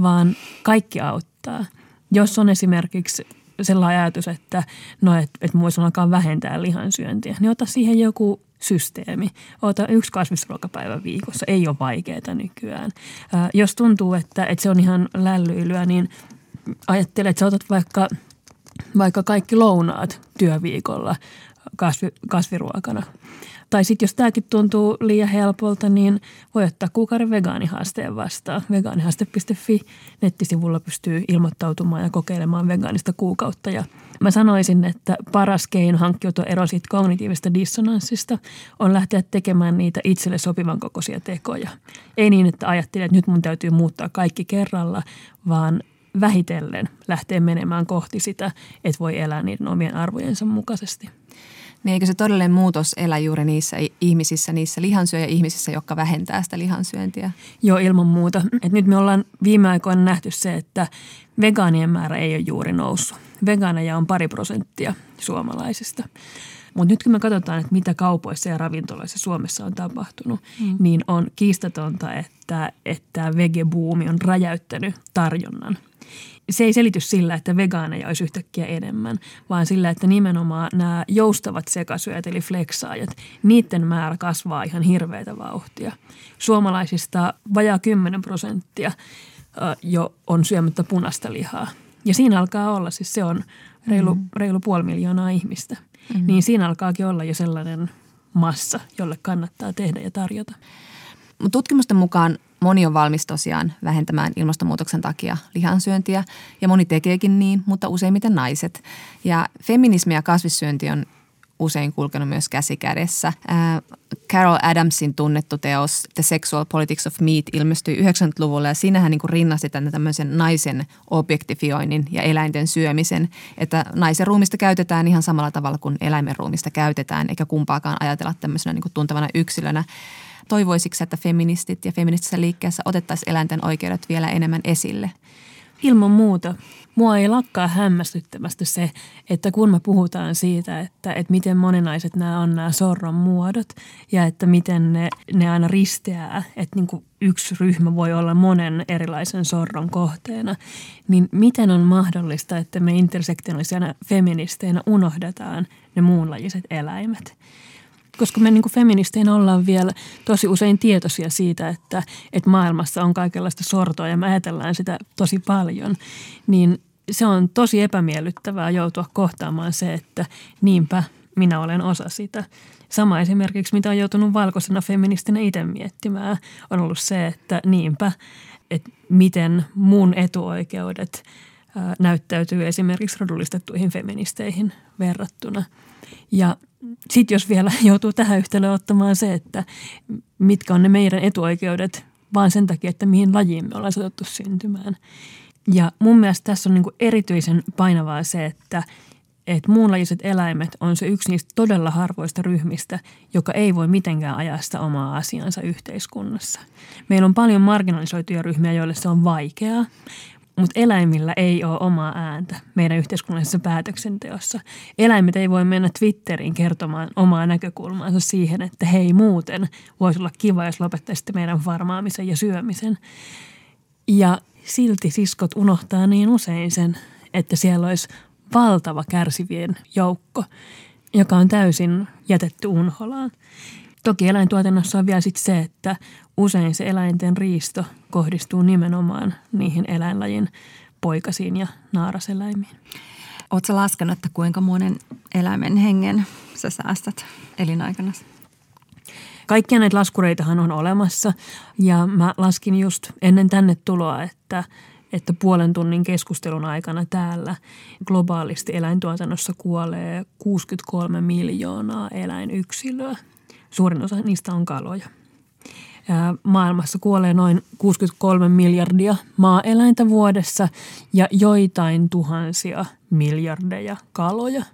vaan kaikki auttaa. Jos on esimerkiksi sellainen ajatus, että no, että voisi alkaa vähentää lihansyöntiä, niin ota siihen joku systeemi. Ota yksi kasvisruokapäivä viikossa. Ei ole vaikeaa nykyään. Jos tuntuu, että se on ihan lällyilyä, niin ajattele, että sä otat vaikka kaikki lounaat työviikolla kasviruokana. Tai sitten jos tämäkin tuntuu liian helpolta, niin voi ottaa kuukauden vegaanihaasteen vastaan. Vegaanihaaste.fi nettisivulla pystyy ilmoittautumaan ja kokeilemaan vegaanista kuukautta. Ja mä sanoisin, että paras keino hankkiutua ero siitä kognitiivisesta dissonanssista on lähteä tekemään niitä itselle sopivan kokoisia tekoja. Ei niin, että ajattelee, että nyt mun täytyy muuttaa kaikki kerralla, vaan vähitellen lähtee menemään kohti sitä, että voi elää niiden omien arvojensa mukaisesti. Niin eikö se todellinen muutos elä juuri niissä ihmisissä, niissä lihansyöjä-ihmisissä, jotka vähentää sitä lihansyöntiä? Joo, ilman muuta. Et nyt me ollaan viime aikoina nähty se, että vegaanien määrä ei ole juuri noussut. Vegaaneja on 2% suomalaisista. Mutta nyt kun me katsotaan, että mitä kaupoissa ja ravintoloissa Suomessa on tapahtunut, niin on kiistatonta, että vegebuumi on räjäyttänyt tarjonnan. Se ei selity sillä, että vegaaneja olisi yhtäkkiä enemmän, vaan sillä, että nimenomaan nämä joustavat sekasyöt eli fleksaajat, niiden määrä kasvaa ihan hirveätä vauhtia. Suomalaisista vajaa 10% jo on syömättä punaista lihaa. Ja siinä alkaa olla, siis se on reilu 500 000 ihmistä. Niin siinä alkaakin olla jo sellainen massa, jolle kannattaa tehdä ja tarjota. Tutkimusten mukaan moni on valmis tosiaan vähentämään ilmastonmuutoksen takia lihansyöntiä ja moni tekeekin niin, mutta useimmiten naiset. Ja feminismi ja kasvissyönti on usein kulkenut myös käsi kädessä. Carol Adamsin tunnettu teos The Sexual Politics of Meat ilmestyi 90-luvulla ja siinähän niin kuin rinnasti tänne tämmöisen naisen objektifioinnin ja eläinten syömisen, että naisen ruumista käytetään ihan samalla tavalla kuin eläimen ruumista käytetään, eikä kumpaakaan ajatella tämmöisenä niin kuin tuntevana yksilönä. Toivoisitko, että feministit ja feministisessä liikkeessä otettaisiin eläinten oikeudet vielä enemmän esille? Ilman muuta. Mua ei lakkaa hämmästyttämästä se, että kun me puhutaan siitä, että miten moninaiset nämä on nämä sorron muodot ja että miten ne aina risteää, että niin kuin yksi ryhmä voi olla monen erilaisen sorron kohteena, niin miten on mahdollista, että me intersektionaalisena feministeinä unohdetaan ne muunlajiset eläimet? Koska me niin kuin feministeinä ollaan vielä tosi usein tietoisia siitä, että maailmassa on kaikenlaista sortoa ja me ajatellaan sitä tosi paljon, niin se on tosi epämiellyttävää joutua kohtaamaan se, että niinpä minä olen osa sitä. Sama esimerkiksi, mitä on joutunut valkoisena feministinä itse miettimään, on ollut se, että niinpä, että miten mun etuoikeudet näyttäytyy esimerkiksi rodullistettuihin feministeihin verrattuna. Ja sitten jos vielä joutuu tähän yhtälöön ottamaan se, että mitkä on ne meidän etuoikeudet, vaan sen takia, että mihin lajiin me ollaan satuttu syntymään. Ja mun mielestä tässä on niinku erityisen painavaa se, että muunlajiset eläimet on se yksi niistä todella harvoista ryhmistä, joka ei voi mitenkään ajaa sitä omaa asiansa yhteiskunnassa. Meillä on paljon marginalisoituja ryhmiä, joille se on vaikeaa. Mutta eläimillä ei ole omaa ääntä meidän yhteiskunnallisessa päätöksenteossa. Eläimet ei voi mennä Twitteriin kertomaan omaa näkökulmaansa siihen, että hei muuten, voisi olla kiva, jos lopettaisitte meidän varmaamisen ja syömisen. Ja silti siskot unohtaa niin usein sen, että siellä olisi valtava kärsivien joukko, joka on täysin jätetty unholaan. Toki eläintuotannossa on vielä sitten se, että usein se eläinten riisto kohdistuu nimenomaan niihin eläinlajin poikasiin ja naaraseläimiin. Oletko sä laskenut, että kuinka monen eläimen hengen sä säästät elinaikanasi? Kaikkia näitä laskureitahan on olemassa ja mä laskin just ennen tänne tuloa, että 1,5 tunnin keskustelun aikana täällä globaalisti eläintuotannossa kuolee 63 miljoonaa eläinyksilöä. Suurin osa niistä on kaloja. Maailmassa kuolee noin 63 miljardia maaeläintä vuodessa ja joitain tuhansia miljardeja kaloja.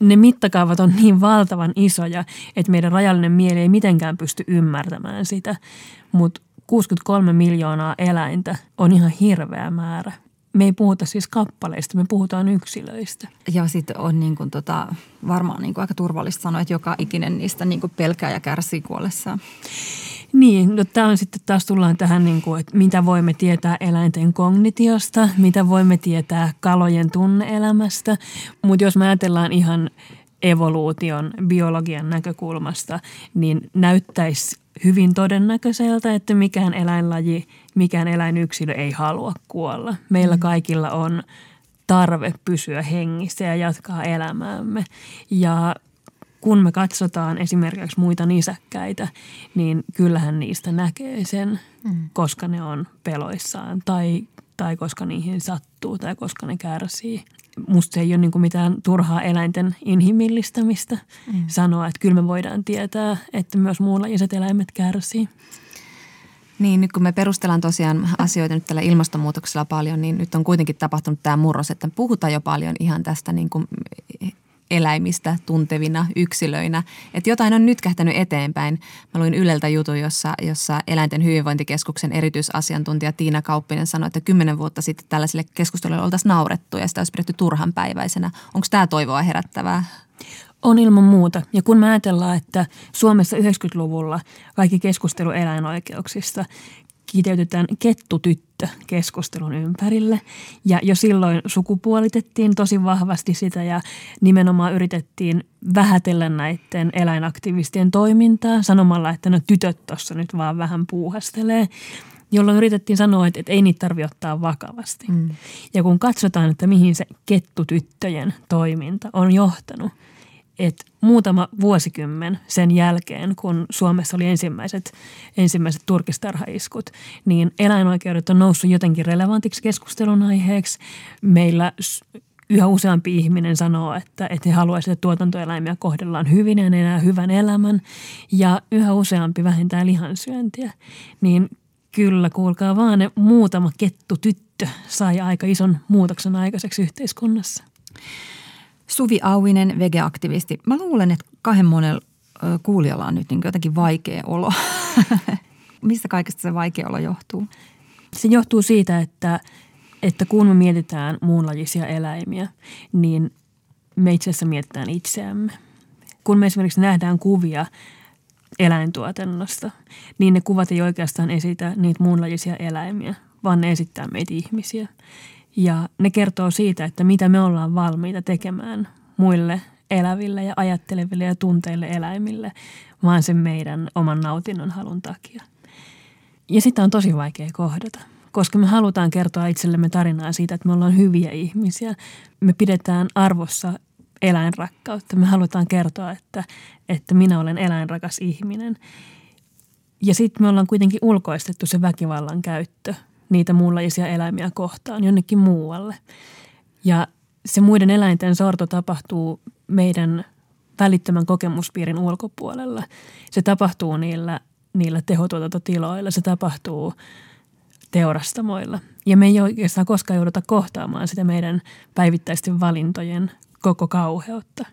Ne mittakaavat on niin valtavan isoja, että meidän rajallinen mieli ei mitenkään pysty ymmärtämään sitä, mutta 63 miljoonaa eläintä on ihan hirveä määrä. Me ei puhuta siis kappaleista, me puhutaan yksilöistä. Ja sitten on niin kuin varmaan niin kuin aika turvallista sanoa, että joka ikinen niistä niin kuin pelkää ja kärsii kuollessaan. Niin, no tämä on sitten taas tullaan tähän, niin kuin, että mitä voimme tietää eläinten kognitiosta, mitä voimme tietää kalojen tunne-elämästä. Mutta jos me ajatellaan ihan evoluution, biologian näkökulmasta, niin näyttäisi hyvin todennäköiseltä, että mikään eläinlaji, mikään eläinyksilö ei halua kuolla. Meillä kaikilla on tarve pysyä hengissä ja jatkaa elämäämme. Ja kun me katsotaan esimerkiksi muita nisäkkäitä, niin kyllähän niistä näkee sen, koska ne on peloissaan tai koska niihin sattuu tai koska ne kärsii. Musta se ei ole niin kuin mitään turhaa eläinten inhimillistämistä sanoa, että kyllä me voidaan tietää, että myös muunlajiset eläimet kärsii. Niin, nyt kun me perustellaan tosiaan asioita nyt tällä ilmastonmuutoksella paljon, niin nyt on kuitenkin tapahtunut tämä murros, että puhutaan jo paljon ihan tästä niin kuin eläimistä tuntevina yksilöinä. Että jotain on nyt kähtänyt eteenpäin. Mä luin Yleltä jutun, jossa Eläinten hyvinvointikeskuksen erityisasiantuntija Tiina Kauppinen sanoi, että 10 vuotta sitten tällaiselle keskustelulle oltaisiin naurettu ja sitä olisi pidetty turhanpäiväisenä. Onko tämä toivoa herättävää? On ilman muuta. Ja kun me ajatellaan, että Suomessa 90-luvulla kaikki keskustelu eläinoikeuksista kiteytetään kettutyttö-keskustelun ympärille ja jo silloin sukupuolitettiin tosi vahvasti sitä ja nimenomaan yritettiin vähätellä näiden eläinaktivistien toimintaa sanomalla, että no tytöt tuossa nyt vaan vähän puuhastelee, jolloin yritettiin sanoa, että ei niitä tarvitse ottaa vakavasti. Ja kun katsotaan, että mihin se kettutyttöjen toiminta on johtanut, että muutama vuosikymmen sen jälkeen, kun Suomessa oli ensimmäiset turkistarhaiskut, niin eläinoikeudet on noussut jotenkin relevantiksi keskustelun aiheeksi. Meillä yhä useampi ihminen sanoo, että he haluaisivat, että tuotantoeläimiä kohdellaan hyvin ja ne elää hyvän elämän. Ja yhä useampi vähentää lihansyöntiä. Niin kyllä, kuulkaa vaan, ne muutama kettutyttö sai aika ison muutoksen aikaiseksi yhteiskunnassa. Suvi Auvinen, vegeaktivisti. Mä luulen, että kahden monella kuulijalla on nyt niin jotenkin vaikea olo. Mistä kaikesta se vaikea olo johtuu? Se johtuu siitä, että kun me mietitään muunlajisia eläimiä, niin me itse asiassa mietitään itseämme. Kun me esimerkiksi nähdään kuvia eläintuotannosta, niin ne kuvat ei oikeastaan esitä niitä muunlajisia eläimiä, vaan ne esittää meitä ihmisiä. Ja ne kertoo siitä, että mitä me ollaan valmiita tekemään muille eläville ja ajatteleville ja tunteille eläimille, vaan sen meidän oman nautinnon halun takia. Ja sitä on tosi vaikea kohdata, koska me halutaan kertoa itsellemme tarinaa siitä, että me ollaan hyviä ihmisiä. Me pidetään arvossa eläinrakkautta. Me halutaan kertoa, että minä olen eläinrakas ihminen. Ja sitten me ollaan kuitenkin ulkoistettu se väkivallan käyttö niitä muunlajisia eläimiä kohtaan jonnekin muualle. Ja se muiden eläinten sorto tapahtuu meidän välittömän kokemuspiirin ulkopuolella. Se tapahtuu niillä tehotuotantotiloilla, se tapahtuu teurastamoilla. Ja me ei oikeastaan koskaan jouduta kohtaamaan sitä meidän päivittäisten valintojen koko kauheutta.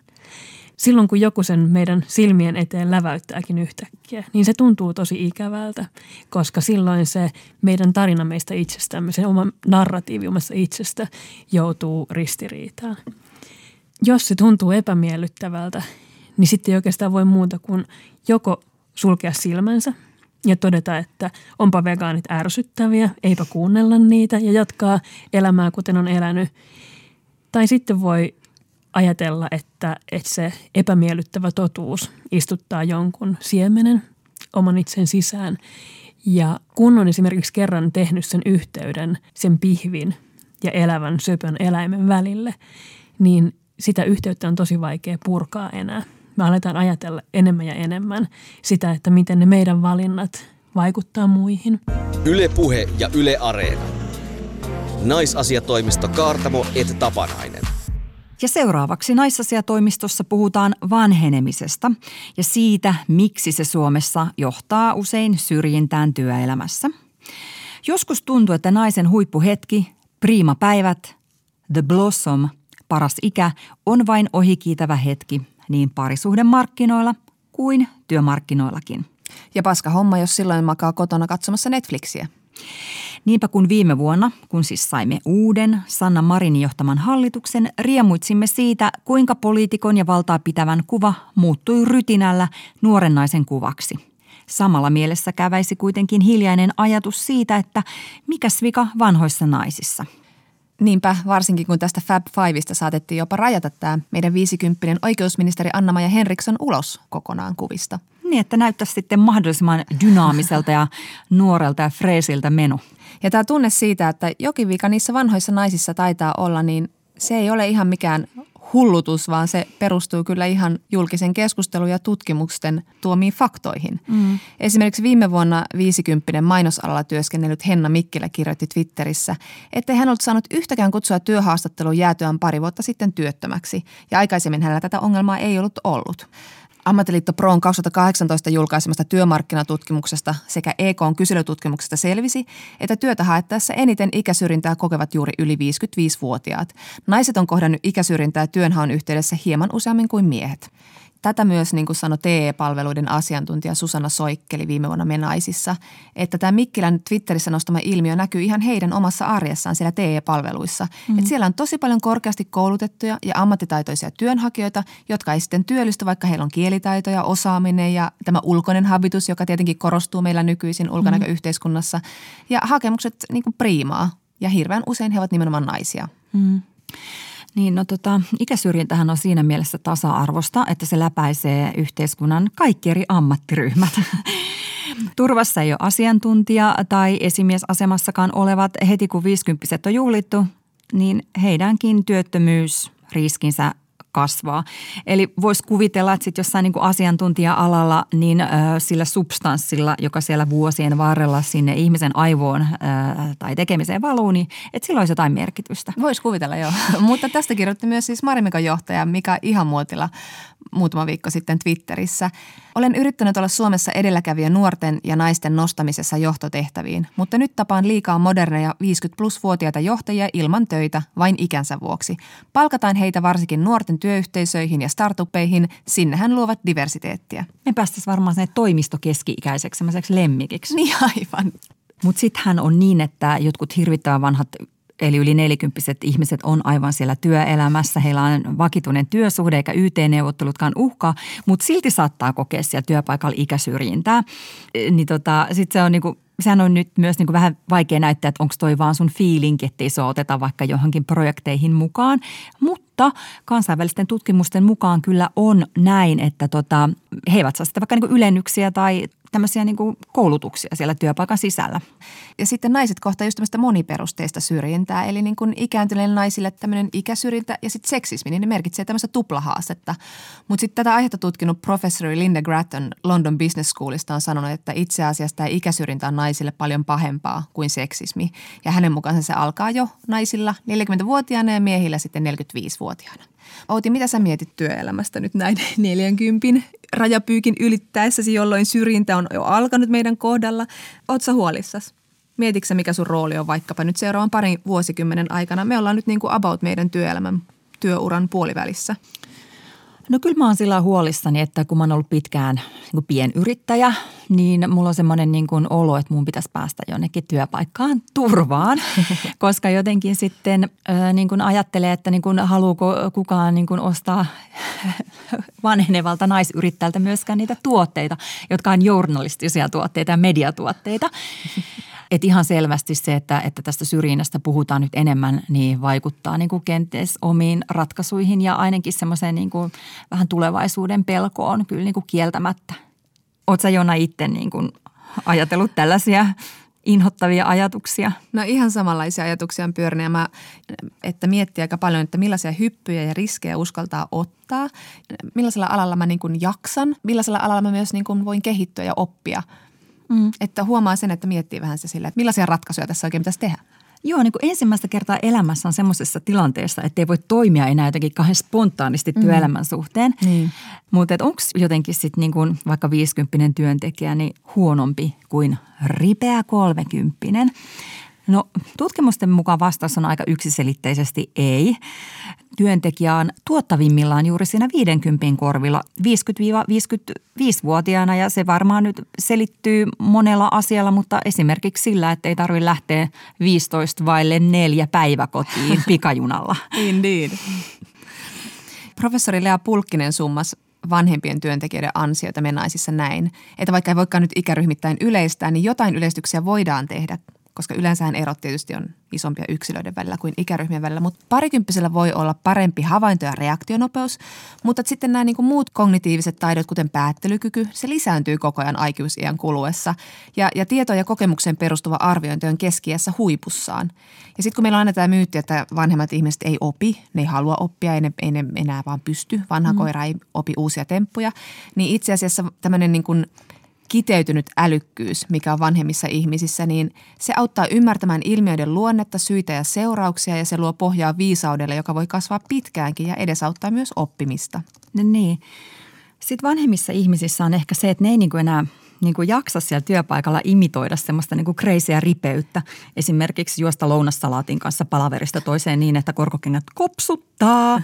silloin kun joku sen meidän silmien eteen läväyttääkin yhtäkkiä, niin se tuntuu tosi ikävältä, koska silloin se meidän tarina meistä itsestämme, se oma narratiivi omasta itsestä joutuu ristiriitaan. Jos se tuntuu epämiellyttävältä, niin sitten ei oikeastaan voi muuta kuin joko sulkea silmänsä ja todeta, että onpa vegaanit ärsyttäviä, eipä kuunnella niitä ja jatkaa elämää, kuten on elänyt. Tai sitten voi ajatella, että se epämiellyttävä totuus istuttaa jonkun siemenen oman itsen sisään. Ja kun on esimerkiksi kerran tehnyt sen yhteyden, sen pihvin ja elävän söpön eläimen välille, niin sitä yhteyttä on tosi vaikea purkaa enää. Me aletaan ajatella enemmän ja enemmän sitä, että miten ne meidän valinnat vaikuttaa muihin. Yle Puhe ja Yle Areena. Naisasiatoimisto Kaartamo et Tapanainen. Ja seuraavaksi naisasiatoimistossa puhutaan vanhenemisesta ja siitä, miksi se Suomessa johtaa usein syrjintään työelämässä. Joskus tuntuu, että naisen huippuhetki, priimapäivät, the blossom, paras ikä, on vain ohikiitävä hetki niin parisuhdemarkkinoilla kuin työmarkkinoillakin. Ja paska homma, jos silloin makaa kotona katsomassa Netflixiä. Niinpä kun viime vuonna, kun siis saimme uuden Sanna Marinin johtaman hallituksen, riemuitsimme siitä, kuinka poliitikon ja valtaa pitävän kuva muuttui rytinällä nuoren naisen kuvaksi. Samalla mielessä käväisi kuitenkin hiljainen ajatus siitä, että mikäs vika vanhoissa naisissa. Niinpä, varsinkin kun tästä Fab Fiveista saatettiin jopa rajata tämä meidän 50-vuotias oikeusministeri Anna-Maja Henriksson ulos kokonaan kuvista. Niin, että näyttäisi sitten mahdollisimman dynaamiselta ja nuorelta ja freesiltä meno. Ja tämä tunne siitä, että jokin vika niissä vanhoissa naisissa taitaa olla, niin se ei ole ihan mikään hullutus, vaan se perustuu kyllä ihan julkisen keskustelun ja tutkimusten tuomiin faktoihin. Mm. Esimerkiksi viime vuonna 50-vuotias mainosalalla työskennellyt Henna Mikkilä kirjoitti Twitterissä, ettei hän ollut saanut yhtäkään kutsua työhaastatteluun jäätyään pari vuotta sitten työttömäksi. Ja aikaisemmin hänellä tätä ongelmaa ei ollut. Ammattiliitto Proon 2018 julkaisemasta työmarkkinatutkimuksesta sekä EK:n kyselytutkimuksesta selvisi, että työtä haettaessa eniten ikäsyrjintää kokevat juuri yli 55-vuotiaat. Naiset on kohdannut ikäsyrjintää työnhaun yhteydessä hieman useammin kuin miehet. Tätä myös niin kuin sanoi TE-palveluiden asiantuntija Susanna Soikkeli viime vuonna Me naisissa, että tämä Mikkilän Twitterissä nostama ilmiö näkyy ihan heidän omassa arjessaan siellä TE-palveluissa. Mm-hmm. Että siellä on tosi paljon korkeasti koulutettuja ja ammattitaitoisia työnhakijoita, jotka ei sitten työllisty, vaikka heillä on kielitaito ja osaaminen ja tämä ulkoinen habitus, joka tietenkin korostuu meillä nykyisin ulkonäköyhteiskunnassa. Ja hakemukset niin kuin priimaa ja hirveän usein he ovat nimenomaan naisia. Mm. Niin, ikäsyrjintähän on siinä mielessä tasa-arvosta, että se läpäisee yhteiskunnan kaikki eri ammattiryhmät. Turvassa ei ole asiantuntija tai esimiesasemassakaan olevat. Heti kun 50-vuotiaat on juhlittu, niin heidänkin työttömyysriskinsä kasvaa. Eli voisi kuvitella, että sit jossain niin kuin asiantuntija-alalla, niin sillä substanssilla, joka siellä vuosien varrella sinne ihmisen aivoon tai tekemiseen valuu, niin että sillä olisi jotain merkitystä. Voisi kuvitella, joo. Mutta tästä kirjoitti myös siis Marimekon johtaja Mika Ihamuotila muutama viikko sitten Twitterissä. Olen yrittänyt olla Suomessa edelläkävijä nuorten ja naisten nostamisessa johtotehtäviin, mutta nyt tapaan liikaa moderneja 50+-vuotiaita johtajia ilman töitä vain ikänsä vuoksi. Palkataan heitä varsinkin nuorten työyhteisöihin ja startupeihin, sinnehän luovat diversiteettiä. Me päästäisiin varmaan sinne toimistokeski-ikäiseksi, semmoiseksi lemmikiksi. Niin aivan. Mutta sittenhän on niin, että jotkut hirvittävän vanhat eli yli 40-vuotiaat ihmiset on aivan siellä työelämässä. Heillä on vakituinen työsuhde eikä YT-neuvottelutkaan uhkaa, mutta silti saattaa kokea siellä työpaikalla ikäsyrjintää. Niin sitten se on niinku, sehän on nyt myös niinku vähän vaikea näyttää, että onko toi vaan sun fiilinki, ettei se oteta vaikka johonkin projekteihin mukaan. Mutta kansainvälisten tutkimusten mukaan kyllä on näin, että he eivät saa sitä vaikka niinku ylennyksiä tai tämmöisiä niin kuin koulutuksia siellä työpaikan sisällä. Ja sitten naiset kohtaa just tämmöistä moniperusteista syrjintää, eli niin kuin ikääntyneille naisille tämmöinen ikäsyrjintä ja sitten seksismi, niin ne merkitsee tämmöistä tuplahaastetta. Mutta sitten tätä aihetta tutkinut professori Linda Gratton London Business Schoolista on sanonut, että itse asiassa tämä ikäsyrjintä on naisille paljon pahempaa kuin seksismi. Ja hänen mukaansa se alkaa jo naisilla 40-vuotiaana ja miehillä sitten 45-vuotiaana. Outi, mitä sä mietit työelämästä nyt näin 40 rajapyykin ylittäessäsi, jolloin syrjintä on jo alkanut meidän kohdalla? Ootko sä huolissasi? Mietitkö sä, mikä sun rooli on vaikkapa nyt seuraavan parin vuosikymmenen aikana? Me ollaan nyt niin kuin about meidän työelämän, työuran puolivälissä. No kyllä mä oon sillä huolissani, että kun mä oon ollut pitkään niin pienyrittäjä, niin mulla on semmoinen niin kuin olo, että mun pitäisi päästä jonnekin työpaikkaan turvaan, koska jotenkin sitten niin kuin ajattelee, että niin kuin haluuko kukaan niin kuin ostaa vanhenevalta naisyrittäjältä myöskään niitä tuotteita, jotka on journalistisia tuotteita ja mediatuotteita. Että ihan selvästi se, että tästä syrjinnästä puhutaan nyt enemmän, niin vaikuttaa niin kuin kenties omiin ratkaisuihin ja ainakin semmoiseen niin kuin vähän tulevaisuuden pelkoon kyllä niin kuin kieltämättä. Oletko sä Jonna itse niin kuin ajatellut tällaisia inhottavia ajatuksia? No ihan samanlaisia ajatuksia on pyörinyt, että miettii aika paljon, että millaisia hyppyjä ja riskejä uskaltaa ottaa. Millaisella alalla mä niin kuin jaksan, millaisella alalla mä myös niin kuin voin kehittyä ja oppia. Että huomaa sen, että miettii vähän se sillä, että millaisia ratkaisuja tässä oikein pitäisi tehdä. Joo, niin kuin ensimmäistä kertaa elämässä on semmoisessa tilanteessa, että ei voi toimia enää jotenkin kauhean spontaanisti työelämän suhteen. Niin. Mutta onko jotenkin sitten niin kuin vaikka 50 työntekijä niin huonompi kuin ripeä 30? No tutkimusten mukaan vastaus on aika yksiselitteisesti ei. Työntekijä on tuottavimmillaan juuri siinä 50 korvilla 50-55-vuotiaana ja se varmaan nyt selittyy monella asialla, mutta esimerkiksi sillä, että ei tarvitse lähteä 4:15 päiväkotiin pikajunalla. Indeed. Professori Lea Pulkkinen summasi vanhempien työntekijöiden ansioita Me naisissa näin, että vaikka ei voikaan nyt ikäryhmittäin yleistää, niin jotain yleistyksiä voidaan tehdä. Koska yleensähän erot tietysti on isompia yksilöiden välillä kuin ikäryhmien välillä, mutta parikymppisellä voi olla parempi havainto- ja reaktionopeus, mutta sitten nämä niin kuin muut kognitiiviset taidot, kuten päättelykyky, se lisääntyy koko ajan aikuisiän kuluessa ja tietoon ja kokemukseen perustuva arviointi on keski-iässä huipussaan. Ja sitten kun meillä on aina tämä myytti, että vanhemmat ihmiset ei opi, ne ei halua oppia, ei ne enää vaan pysty, vanha koira ei opi uusia temppuja, niin itse asiassa tämmöinen niin kuin kiteytynyt älykkyys, mikä on vanhemmissa ihmisissä, niin se auttaa ymmärtämään ilmiöiden luonnetta, syitä ja seurauksia ja se luo pohjaa viisaudelle, joka voi kasvaa pitkäänkin ja edesauttaa myös oppimista. No niin. Sitten vanhemmissa ihmisissä on ehkä se, että ne ei niinku enää niinku jaksa siellä työpaikalla imitoida semmoista niinku kreisiä ripeyttä. Esimerkiksi juosta lounassalaatin kanssa palaverista toiseen niin, että korkokengät kopsuttaa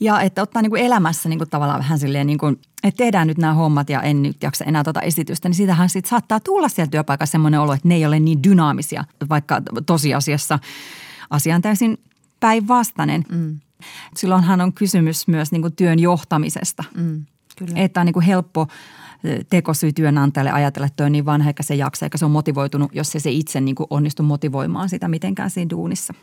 ja että ottaa niinku elämässä niinku tavallaan vähän silleen niinku – että tehdään nyt nämä hommat ja en nyt jaksa enää tuota esitystä, niin siitähän sitten saattaa tulla siellä työpaikassa semmoinen olo, että ne ei ole niin dynaamisia, vaikka tosiasiassa asia on täysin päinvastainen. Silloinhan on kysymys myös niin kuin työn johtamisesta, että on niin kuin helppo tekosyy työnantajalle ajatella, että on niin vanha, eikä se jaksa, eikä se on motivoitunut, jos se itse niin kuin onnistu motivoimaan sitä mitenkään siinä duunissa.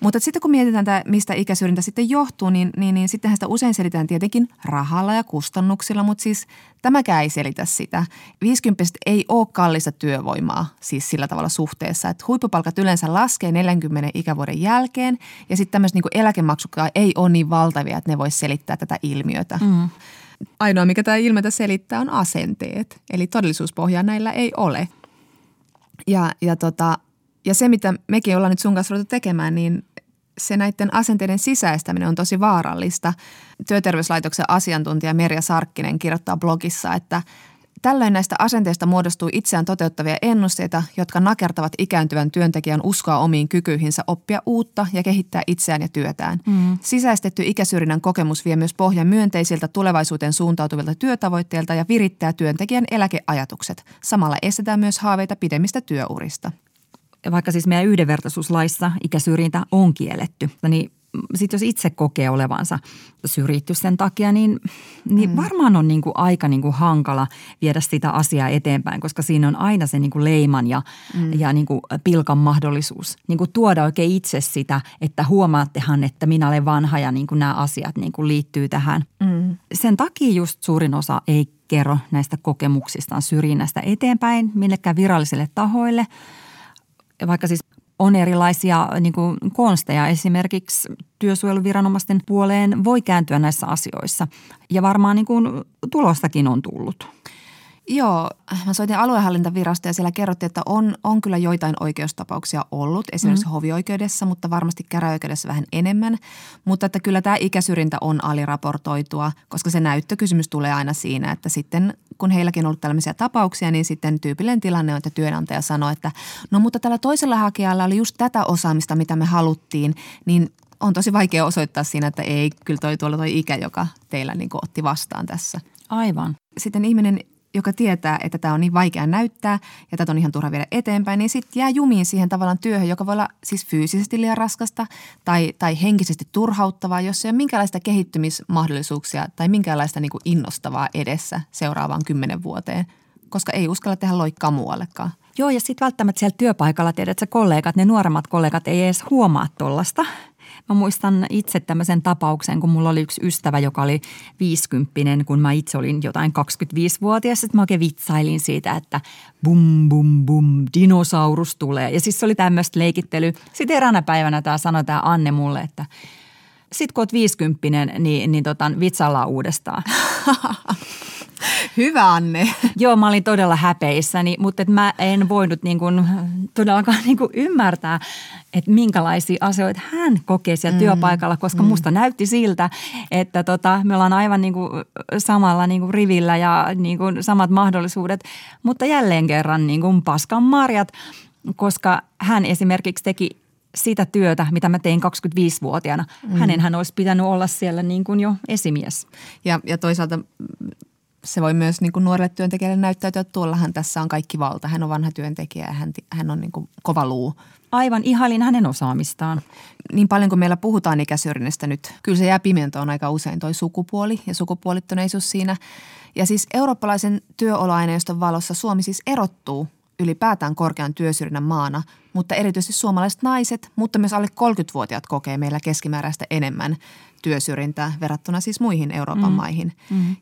Mutta sitten kun mietitään, mistä ikäsyrjintä sitten johtuu, niin sittenhän sitä usein selitään tietenkin rahalla ja kustannuksilla, mutta siis tämäkään ei selitä sitä. 50-vuotiaat ei ole kallista työvoimaa siis sillä tavalla suhteessa, että huippupalkat yleensä laskee 40 ikävuoden jälkeen ja sitten tämmöiset niin kuin eläkemaksutkaan ei ole niin valtavia, että ne voisi selittää tätä ilmiötä. Ainoa, mikä tämä ilmiötä selittää, on asenteet, eli todellisuuspohjaa näillä ei ole. Ja se, mitä mekin ollaan nyt sun kanssa ruvettu tekemään, niin se näiden asenteiden sisäistäminen on tosi vaarallista. Työterveyslaitoksen asiantuntija Merja Sarkkinen kirjoittaa blogissa, että tällöin näistä asenteista muodostuu itseään toteuttavia ennusteita, jotka nakertavat ikääntyvän työntekijän uskoa omiin kykyihinsä oppia uutta ja kehittää itseään ja työtään. Sisäistetty ikäsyrjinnän kokemus vie myös pohjan myönteisiltä tulevaisuuteen suuntautuvilta työtavoitteilta ja virittää työntekijän eläkeajatukset. Samalla estetään myös haaveita pidemmistä työurista. Vaikka siis meidän yhdenvertaisuuslaissa ikäsyrjintä on kielletty, niin sitten jos itse kokee olevansa syrjitty sen takia, niin varmaan on niinku aika niinku hankala viedä sitä asiaa eteenpäin, koska siinä on aina se niinku leiman ja niinku pilkan mahdollisuus. Niinku tuoda oikein itse sitä, että huomaattehan, että minä olen vanha ja niinku nämä asiat niinku liittyy tähän. Sen takia just suurin osa ei kerro näistä kokemuksistaan syrjinnästä eteenpäin millekään virallisille tahoille. Vaikka siis on erilaisia niin kuin konsteja, esimerkiksi työsuojeluviranomaisten puoleen voi kääntyä näissä asioissa ja varmaan niin kuin tulostakin on tullut. Joo, mä soitin aluehallintavirastoon ja siellä kerrottiin, että on kyllä joitain oikeustapauksia ollut, esimerkiksi hovioikeudessa, mutta varmasti käräjäoikeudessa vähän enemmän. Mutta että kyllä tämä ikäsyrjintä on aliraportoitua, koska se näyttökysymys tulee aina siinä, että sitten kun heilläkin on ollut tällaisia tapauksia, niin sitten tyypillinen tilanne on, että työnantaja sanoo, että no mutta tällä toisella hakijalla oli just tätä osaamista, mitä me haluttiin, niin on tosi vaikea osoittaa siinä, että ei, kyllä tuolla toi ikä, joka teillä niin kuin otti vastaan tässä. Aivan. Sitten ihminen, joka tietää, että tämä on niin vaikea näyttää ja tätä on ihan turha viedä eteenpäin, niin sitten jää jumiin siihen tavallaan työhön, joka voi olla siis fyysisesti liian raskasta tai henkisesti turhauttavaa, jos ei ole minkäänlaista kehittymismahdollisuuksia tai minkäänlaista niin kuin innostavaa edessä seuraavaan 10 vuoteen, koska ei uskalla tehdä loikkaa muuallekaan. Joo, ja sitten välttämättä siellä työpaikalla tiedät sä kollegat, ne nuoremmat kollegat ei edes huomaa tuollaista. Mä muistan itse tämmöisen tapauksen, kun mulla oli yksi ystävä, joka oli 50, kun mä itse olin jotain 25-vuotias. Sitten mä oikein vitsailin siitä, että bum bum bum, dinosaurus tulee. Ja siis se oli tämmöistä leikittelyä. Sitten eräänä päivänä tämä Anne mulle, että sit kun oot 50, niin vitsaillaan uudestaan. Hyvä, Anne. Joo, mä olin todella häpeissäni, mutta mä en voinut todellakaan ymmärtää, että minkälaisia asioita hän kokee siellä työpaikalla, koska musta näytti siltä, että me ollaan aivan samalla rivillä ja samat mahdollisuudet, mutta jälleen kerran paskan marjat, koska hän esimerkiksi teki sitä työtä, mitä mä tein 25-vuotiaana. Hänenhän olisi pitänyt olla siellä jo esimies. Ja toisaalta se voi myös nuorelle työntekijälle näyttäytyä, että tuollahan tässä on kaikki valta. Hän on vanha työntekijä ja hän on kova luu. Aivan, ihailin hänen osaamistaan. Niin paljon kuin meillä puhutaan ikäsyrjinnästä nyt, kyllä se jää pimentoon aika usein toi sukupuoli ja sukupuolittuneisuus siinä. Ja siis eurooppalaisen työoloaineiston valossa Suomi siis erottuu ylipäätään korkean työsyrjinnän maana, mutta erityisesti suomalaiset naiset, mutta myös alle 30-vuotiaat kokee meillä keskimääräistä enemmän työsyrjintää verrattuna siis muihin Euroopan maihin.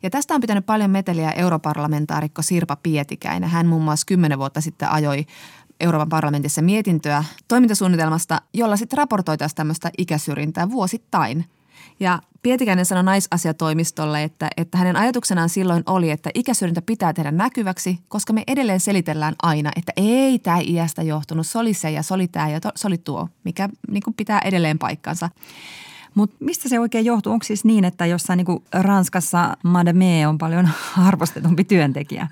Ja tästä on pitänyt paljon meteliä europarlamentaarikko Sirpa Pietikäinen. Hän muun muassa 10 vuotta sitten ajoi Euroopan parlamentissa mietintöä toimintasuunnitelmasta, jolla sitten raportoitaisiin tämmöistä ikäsyrjintää vuosittain. Ja Pietikäinen sanoi Naisasiatoimistolle, että hänen ajatuksenaan silloin oli, että ikäsyrjintä pitää tehdä näkyväksi, koska me edelleen selitellään aina, että ei tämä iästä johtunut, se oli se ja se oli tämä ja se oli tuo, mikä niin kuin pitää edelleen paikkansa. Mutta mistä se oikein johtuu? Onko siis niin, että jossain niin Ranskassa Madame on paljon arvostetumpi työntekijä?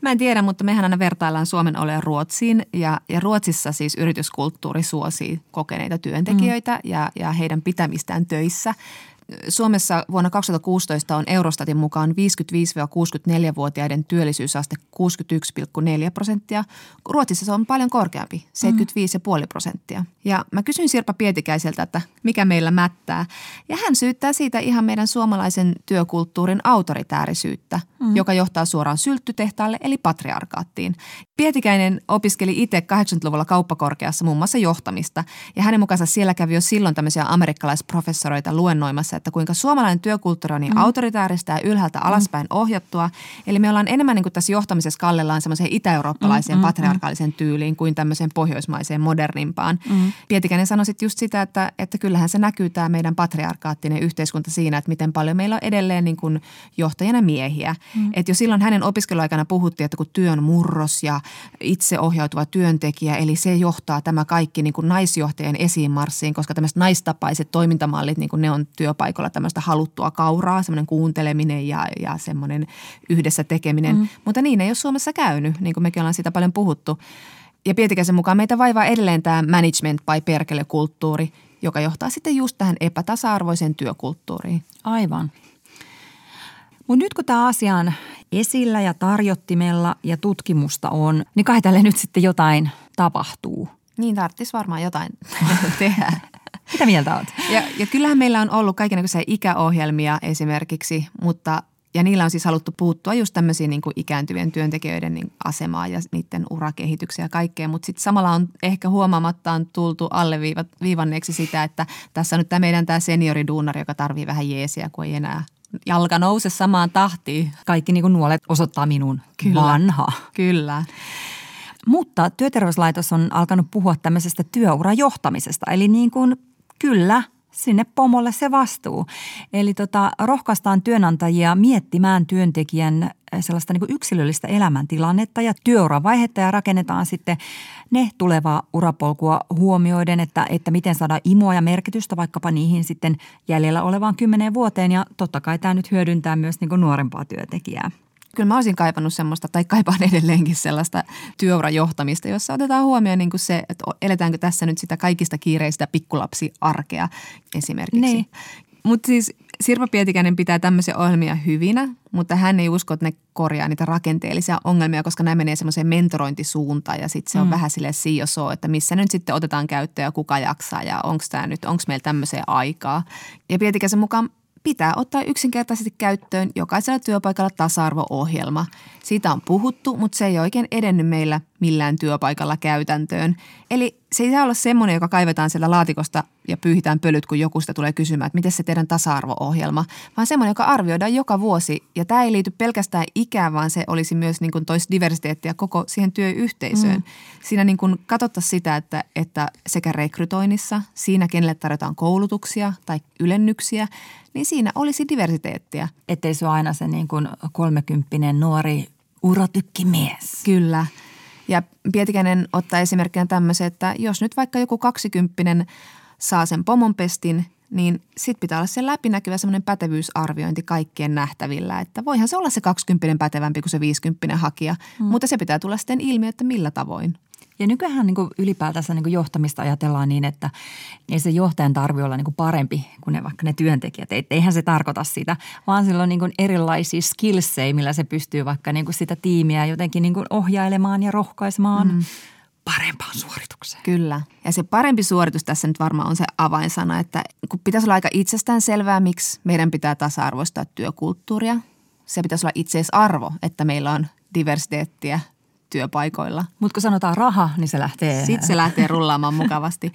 Mä en tiedä, mutta mehän aina vertaillaan Suomen oloja Ruotsiin ja Ruotsissa siis yrityskulttuuri suosii kokeneita työntekijöitä ja heidän pitämistään töissä. Suomessa vuonna 2016 on Eurostatin mukaan 55-64-vuotiaiden työllisyysaste 61,4%. Ruotsissa se on paljon korkeampi, 75,5%. Ja mä kysyin Sirpa Pietikäiseltä, että mikä meillä mättää. Ja hän syyttää siitä ihan meidän suomalaisen työkulttuurin autoritäärisyyttä, joka johtaa suoraan sylttytehtaalle eli patriarkaattiin. Pietikäinen opiskeli itse 80-luvulla kauppakorkeassa muun muassa johtamista. Ja hänen mukaansa siellä kävi jo silloin tämmöisiä amerikkalaisprofessoreita luennoimassa, että kuinka suomalainen työkulttuuri on niin autoritääristä ja ylhäältä alaspäin ohjattua. Eli me ollaan enemmän niin kuin tässä johtamisessa kallellaan semmoiseen itä-eurooppalaiseen patriarkaaliseen tyyliin kuin tämmöiseen pohjoismaiseen modernimpaan. Pietikäinen sanoi sitten just sitä, että kyllähän se näkyy tämä meidän patriarkaattinen yhteiskunta siinä, että miten paljon meillä on edelleen niin kuin johtajana miehiä. Että jo silloin hänen opiskeluaikana puhuttiin, että kun työn murros ja itseohjautuva työntekijä, eli se johtaa tämä kaikki niin kuin naisjohtajien esiinmarssiin, koska tämmöiset naistapaiset toimintamallit, niin kuin ne on työpaikalla tämmöistä haluttua kauraa, semmoinen kuunteleminen ja semmoinen yhdessä tekeminen. Mutta niin ei ole Suomessa käynyt, niin kuin mekin ollaan siitä paljon puhuttu. Ja Pietikäisen mukaan meitä vaivaa edelleen tämä management by perkele-kulttuuri, joka johtaa sitten just tähän epätasa-arvoiseen työkulttuuriin. Aivan. Mutta nyt kun tämä asia on esillä ja tarjottimella ja tutkimusta on, niin kai tälle nyt sitten jotain tapahtuu. Niin, tarvitsisi varmaan jotain tehdä. Mitä mieltä olet? Ja kyllähän meillä on ollut kaikenlaisia ikäohjelmia esimerkiksi, mutta ja niillä on siis haluttu puuttua just tämmöisiin niin kuin ikääntyvien työntekijöiden niin asemaa ja niiden urakehityksiä ja kaikkea. Mutta sitten samalla on ehkä huomaamattaan tultu alleviivanneeksi sitä, että tässä on nyt tämä meidän tämä senioriduunari, joka tarvii vähän jeesiä, kun ei enää jalka nouse samaan tahtiin. Kaikki niin kuin nuolet osoittaa minun vanha. Kyllä. Mutta Työterveyslaitos on alkanut puhua tämmöisestä työurajohtamisesta, eli niin kuin kyllä – sinne pomolle se vastuu. Eli rohkaistaan työnantajia miettimään työntekijän sellaista niin kuin yksilöllistä elämäntilannetta ja työuravaihetta ja rakennetaan sitten ne tulevaa urapolkua huomioiden, että miten saadaan imua ja merkitystä vaikkapa niihin sitten jäljellä olevaan 10 vuoteen ja totta kai tämä nyt hyödyntää myös niin kuin nuorempaa työntekijää. Kyllä mä olisin kaipannut semmoista, tai kaipaan edelleenkin sellaista työurajohtamista, jossa otetaan huomioon niin kuin se, että eletäänkö tässä nyt sitä kaikista kiireistä pikkulapsiarkea esimerkiksi. Niin. Mutta siis Sirpa Pietikäinen pitää tämmöisiä ohjelmia hyvinä, mutta hän ei usko, että ne korjaa niitä rakenteellisia ongelmia, koska nämä menee semmoiseen mentorointisuuntaan ja sitten se on vähän silleen CSO, että missä nyt sitten otetaan käyttöön ja kuka jaksaa ja onko meillä tämmöiseen aikaa. Ja Pietikäisen mukaan pitää ottaa yksinkertaisesti käyttöön jokaisella työpaikalla tasa-arvo-ohjelma. Siitä on puhuttu, mutta se ei oikein edennyt meillä millään työpaikalla käytäntöön. Eli se ei saa olla semmoinen, joka kaivetaan sieltä laatikosta ja pyyhitään pölyt, kun joku sitä tulee kysymään, että miten se teidän tasa-arvo-ohjelma, vaan semmoinen, joka arvioidaan joka vuosi. Ja tämä ei liity pelkästään ikään, vaan se olisi myös niin kuin toisi diversiteettiä koko siihen työyhteisöön. Siinä niin kuin katsottaisiin sitä, että sekä rekrytoinnissa, siinä kenelle tarjotaan koulutuksia tai ylennyksiä, niin siinä olisi diversiteettiä. Ettei se ole aina se niin kuin 30 nuori urotykkimies. Kyllä. Ja Pietikäinen ottaa esimerkkinä tämmöisen, että jos nyt vaikka joku 20 saa sen pomonpestin, niin sit pitää olla se läpinäkyvä semmoinen pätevyysarviointi kaikkien nähtävillä. Että voihan se olla se 20 pätevämpi kuin se 50 hakija, mutta se pitää tulla sitten ilmi, että millä tavoin. Ja nykyään niin kuin ylipäätänsä niin kuin johtamista ajatellaan niin, että ei se johtajan tarvitse olla niin kuin parempi kuin ne, vaikka ne työntekijät. Eihän se tarkoita sitä, vaan sillä on niin kuin erilaisia skillsejä, millä se pystyy vaikka niin kuin sitä tiimiä jotenkin niin kuin ohjailemaan ja rohkaisemaan parempaan suoritukseen. Kyllä. Ja se parempi suoritus tässä nyt varmaan on se avainsana, että kun pitäisi olla aika itsestään selvää, miksi meidän pitää tasa-arvoistaa työkulttuuria. Se pitäisi olla itseisarvo, että meillä on diversiteettiä työpaikoilla. Mutta kun sanotaan raha, niin se lähtee. Sitten se lähtee rullaamaan mukavasti.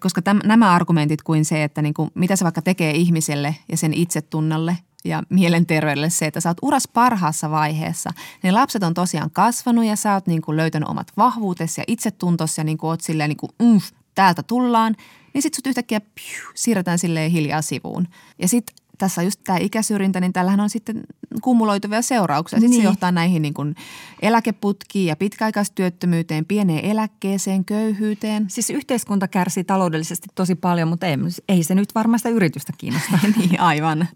Koska nämä argumentit kuin se, että niinku, mitä se vaikka tekee ihmiselle ja sen itsetunnalle ja mielenterveydelle se, että sä oot uras parhaassa vaiheessa. Ne lapset on tosiaan kasvanut ja sä oot niinku löytänyt omat vahvuutesi ja itsetuntosi ja niinku oot silleen niinku täältä tullaan. Niin sit sut yhtäkkiä siirretään silleen hiljaa sivuun. Ja sit tässä on just tämä ikäsyrjintä, niin tällähän on sitten kumuloituvia seurauksia. Sitten se johtaa näihin niin kuin eläkeputkiin ja pitkäaikaistyöttömyyteen, pieneen eläkkeeseen, köyhyyteen. Siis yhteiskunta kärsii taloudellisesti tosi paljon, mutta ei se nyt varmaan sitä yritystä kiinnostaa. Niin, aivan.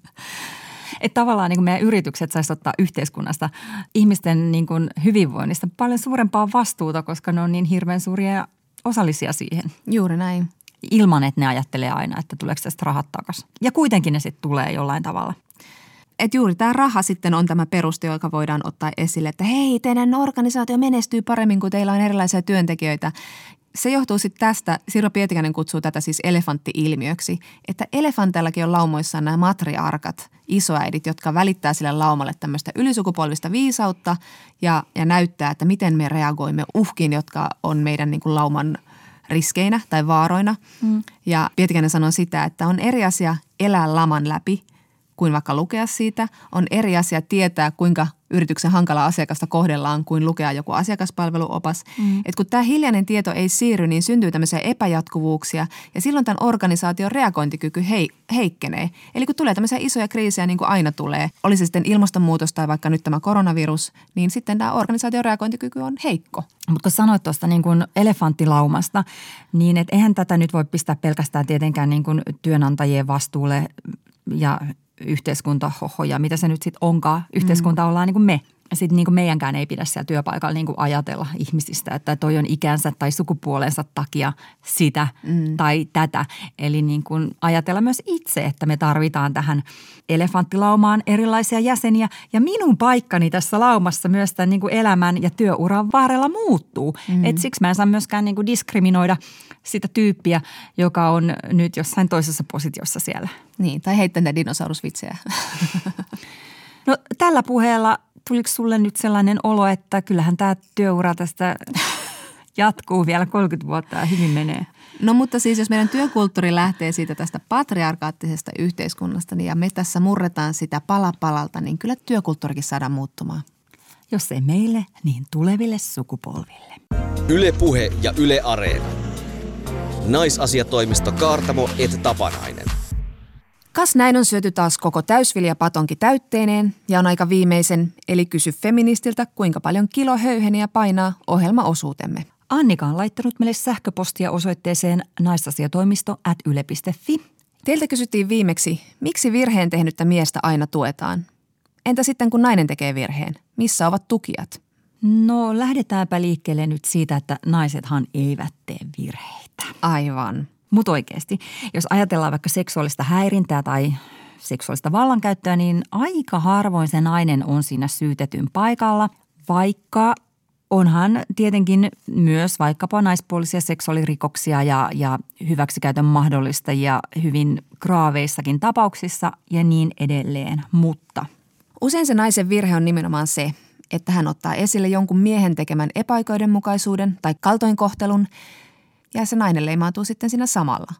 Että tavallaan niin kuin meidän yritykset saisi ottaa yhteiskunnasta, ihmisten niin kuin hyvinvoinnista paljon suurempaa vastuuta, koska ne on niin hirveän suuria ja osallisia siihen. Juuri näin. Ilman, että ne ajattelee aina, että tuleeko tästä rahat takaisin. Ja kuitenkin ne sitten tulee jollain tavalla. Et juuri tämä raha sitten on tämä peruste, joka voidaan ottaa esille, että hei, teidän organisaatio menestyy paremmin, kun teillä on erilaisia työntekijöitä. Se johtuu sitten tästä, Sirpa Pietikäinen kutsuu tätä siis elefantti-ilmiöksi, että elefantillakin on laumoissaan nämä matriarkat, isoäidit, jotka välittää sille laumalle tämmöistä ylisukupolvista viisautta ja näyttää, että miten me reagoimme uhkiin, jotka on meidän niin kuin lauman riskeinä tai vaaroina. Ja Pietikäinen sanoo sitä, että on eri asia elää laman läpi kuin vaikka lukea siitä. On eri asia tietää, kuinka yrityksen hankalaa asiakasta kohdellaan kuin lukea joku asiakaspalveluopas. Että kun tämä hiljainen tieto ei siirry, niin syntyy tämmöisiä epäjatkuvuuksia ja silloin tämän organisaation reagointikyky heikkenee. Eli kun tulee tämmöisiä isoja kriisejä niin kuin aina tulee, oli se sitten ilmastonmuutos tai vaikka nyt tämä koronavirus, niin sitten tämä organisaation reagointikyky on heikko. Mutta kun sanoit tuosta niin kuin elefanttilaumasta, niin et eihän tätä nyt voi pistää pelkästään tietenkään niin kuin työnantajien vastuulle ja yhteiskunta, ja mitä se nyt sitten onkaan. Yhteiskunta ollaan niin kuin me. Sitten niin kuin meidänkään ei pidä siellä työpaikalla niin kuin ajatella ihmisistä, että toi on ikänsä tai sukupuolensa takia sitä tai tätä. Eli niin kuin ajatella myös itse, että me tarvitaan tähän elefanttilaumaan erilaisia jäseniä. Ja minun paikkani tässä laumassa myös tämän niin kuin elämän ja työuran varrella muuttuu. Et siksi mä en saa myöskään niin kuin diskriminoida sitä tyyppiä, joka on nyt jossain toisessa positiossa siellä. Niin, tai heittää näitä dinosaurusvitsejä. No tällä puheella tuliko sulle nyt sellainen olo, että kyllähän tämä työura tästä jatkuu vielä 30 vuotta ja hyvin menee? No mutta siis jos meidän työkulttuuri lähtee siitä tästä patriarkaattisesta yhteiskunnasta niin ja me tässä murretaan sitä pala palalta, niin kyllä työkulttuurikin saadaan muuttumaan. Jos ei meille, niin tuleville sukupolville. Yle Puhe ja Yle Areena. Naisasiatoimisto Kaartamo et Tapanainen. Kas näin on syöty taas koko täysviljapatonki täytteineen ja on aika viimeisen, eli kysy feministiltä, kuinka paljon kilo höyheniä painaa ohjelmaosuutemme. Annika on laittanut meille sähköpostia osoitteeseen naisasiatoimisto@yle.fi. Teiltä kysyttiin viimeksi, miksi virheen tehnyttä miestä aina tuetaan. Entä sitten kun nainen tekee virheen? Missä ovat tukijat? No lähdetäänpä liikkeelle nyt siitä, että naisethan eivät tee virheitä. Aivan. Mutta oikeasti, jos ajatellaan vaikka seksuaalista häirintää tai seksuaalista vallankäyttöä, niin aika harvoin se nainen on siinä syytetyn paikalla, vaikka onhan tietenkin myös vaikkapa naispuolisia seksuaalirikoksia ja hyväksikäytön mahdollistajia hyvin graaveissakin tapauksissa ja niin edelleen, mutta usein se naisen virhe on nimenomaan se, että hän ottaa esille jonkun miehen tekemän epäoikeudenmukaisuuden tai kaltoinkohtelun ja se nainen leimaantuu sitten siinä samalla.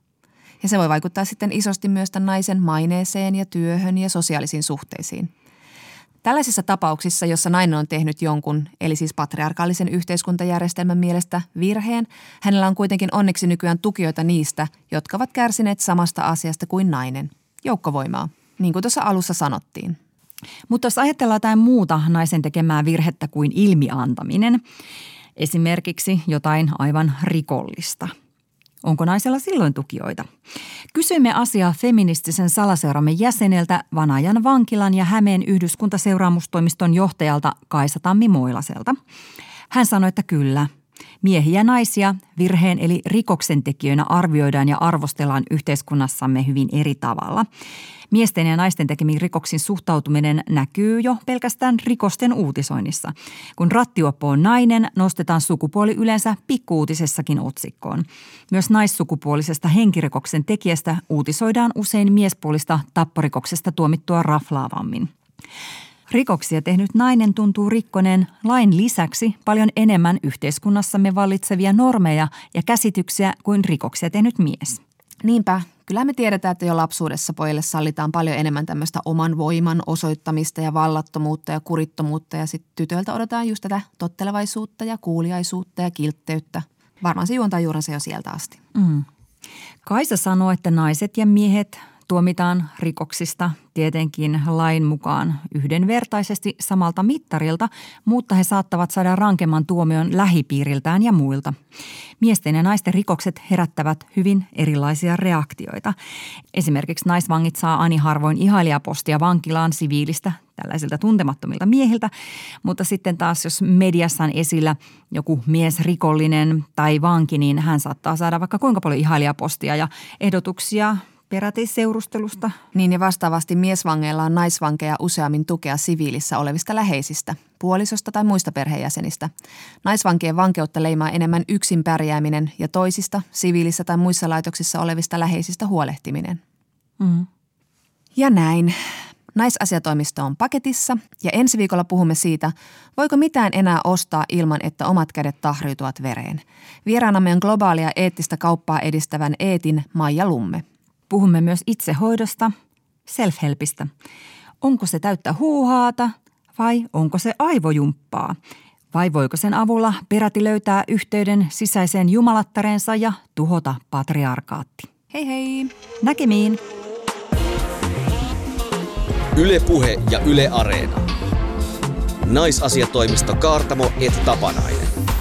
Ja se voi vaikuttaa sitten isosti myös tämän naisen maineeseen ja työhön ja sosiaalisiin suhteisiin. Tällaisissa tapauksissa, jossa nainen on tehnyt jonkun, eli siis patriarkaalisen yhteiskuntajärjestelmän mielestä virheen, hänellä on kuitenkin onneksi nykyään tukijoita niistä, jotka ovat kärsineet samasta asiasta kuin nainen. Joukkovoimaa, niin kuin tuossa alussa sanottiin. Mutta jos ajatellaan jotain muuta naisen tekemää virhettä kuin ilmiantaminen, esimerkiksi jotain aivan rikollista. Onko naisella silloin tukijoita? Kysyimme asiaa feministisen salaseuramme jäseneltä, Vanajan vankilan ja Hämeen yhdyskuntaseuraamustoimiston johtajalta Kaisa Tammi-Moilaselta. Hän sanoi, että kyllä. Miehiä ja naisia virheen eli rikoksentekijöinä arvioidaan ja arvostellaan yhteiskunnassamme hyvin eri tavalla. Miesten ja naisten tekemiin rikoksiin suhtautuminen näkyy jo pelkästään rikosten uutisoinnissa. Kun rattijuoppo on nainen, nostetaan sukupuoli yleensä pikkuuutisessakin otsikkoon. Myös naissukupuolisesta henkirikoksen tekijästä uutisoidaan usein miespuolista tapporikoksesta tuomittua raflaavammin. Rikoksia tehnyt nainen tuntuu rikkoneen lain lisäksi paljon enemmän yhteiskunnassamme vallitsevia normeja ja käsityksiä kuin rikoksia tehnyt mies. Niinpä. Kyllä me tiedetään, että jo lapsuudessa pojille sallitaan paljon enemmän tämmöistä oman voiman osoittamista ja vallattomuutta ja kurittomuutta. Ja sitten tytöiltä odotetaan just tätä tottelevaisuutta ja kuuliaisuutta ja kiltteyttä. Varmaan se juontaa juurensa jo sieltä asti. Mm. Kaisa sanoo, että naiset ja miehet tuomitaan rikoksista tietenkin lain mukaan yhdenvertaisesti samalta mittarilta, mutta he saattavat saada rankemman tuomion lähipiiriltään ja muilta. Miesten ja naisten rikokset herättävät hyvin erilaisia reaktioita. Esimerkiksi naisvangit saa ani harvoin ihailijapostia vankilaan siviilistä tällaisilta tuntemattomilta miehiltä, mutta sitten taas jos mediassa on esillä joku miesrikollinen tai vanki, niin hän saattaa saada vaikka kuinka paljon ihailijapostia ja ehdotuksia – peräti seurustelusta. Niin ja vastaavasti miesvangeilla on naisvankeja useammin tukea siviilissä olevista läheisistä, puolisosta tai muista perheenjäsenistä. Naisvankien vankeutta leimaa enemmän yksin pärjääminen ja toisista, siviilissä tai muissa laitoksissa olevista läheisistä huolehtiminen. Mm. Ja näin. Naisasiatoimisto on paketissa ja ensi viikolla puhumme siitä, voiko mitään enää ostaa ilman, että omat kädet tahriutuvat vereen. Vieraanamme on globaalia eettistä kauppaa edistävän Eetin Maija Lumme. Puhumme myös itsehoidosta, self-helpistä. Onko se täyttä huuhaata vai onko se aivojumppaa? Vai voiko sen avulla peräti löytää yhteyden sisäiseen jumalattareensa ja tuhota patriarkaatti? Hei hei! Näkemiin! Yle Puhe ja Yle Areena. Naisasiatoimisto Kaartamo et Tapanainen.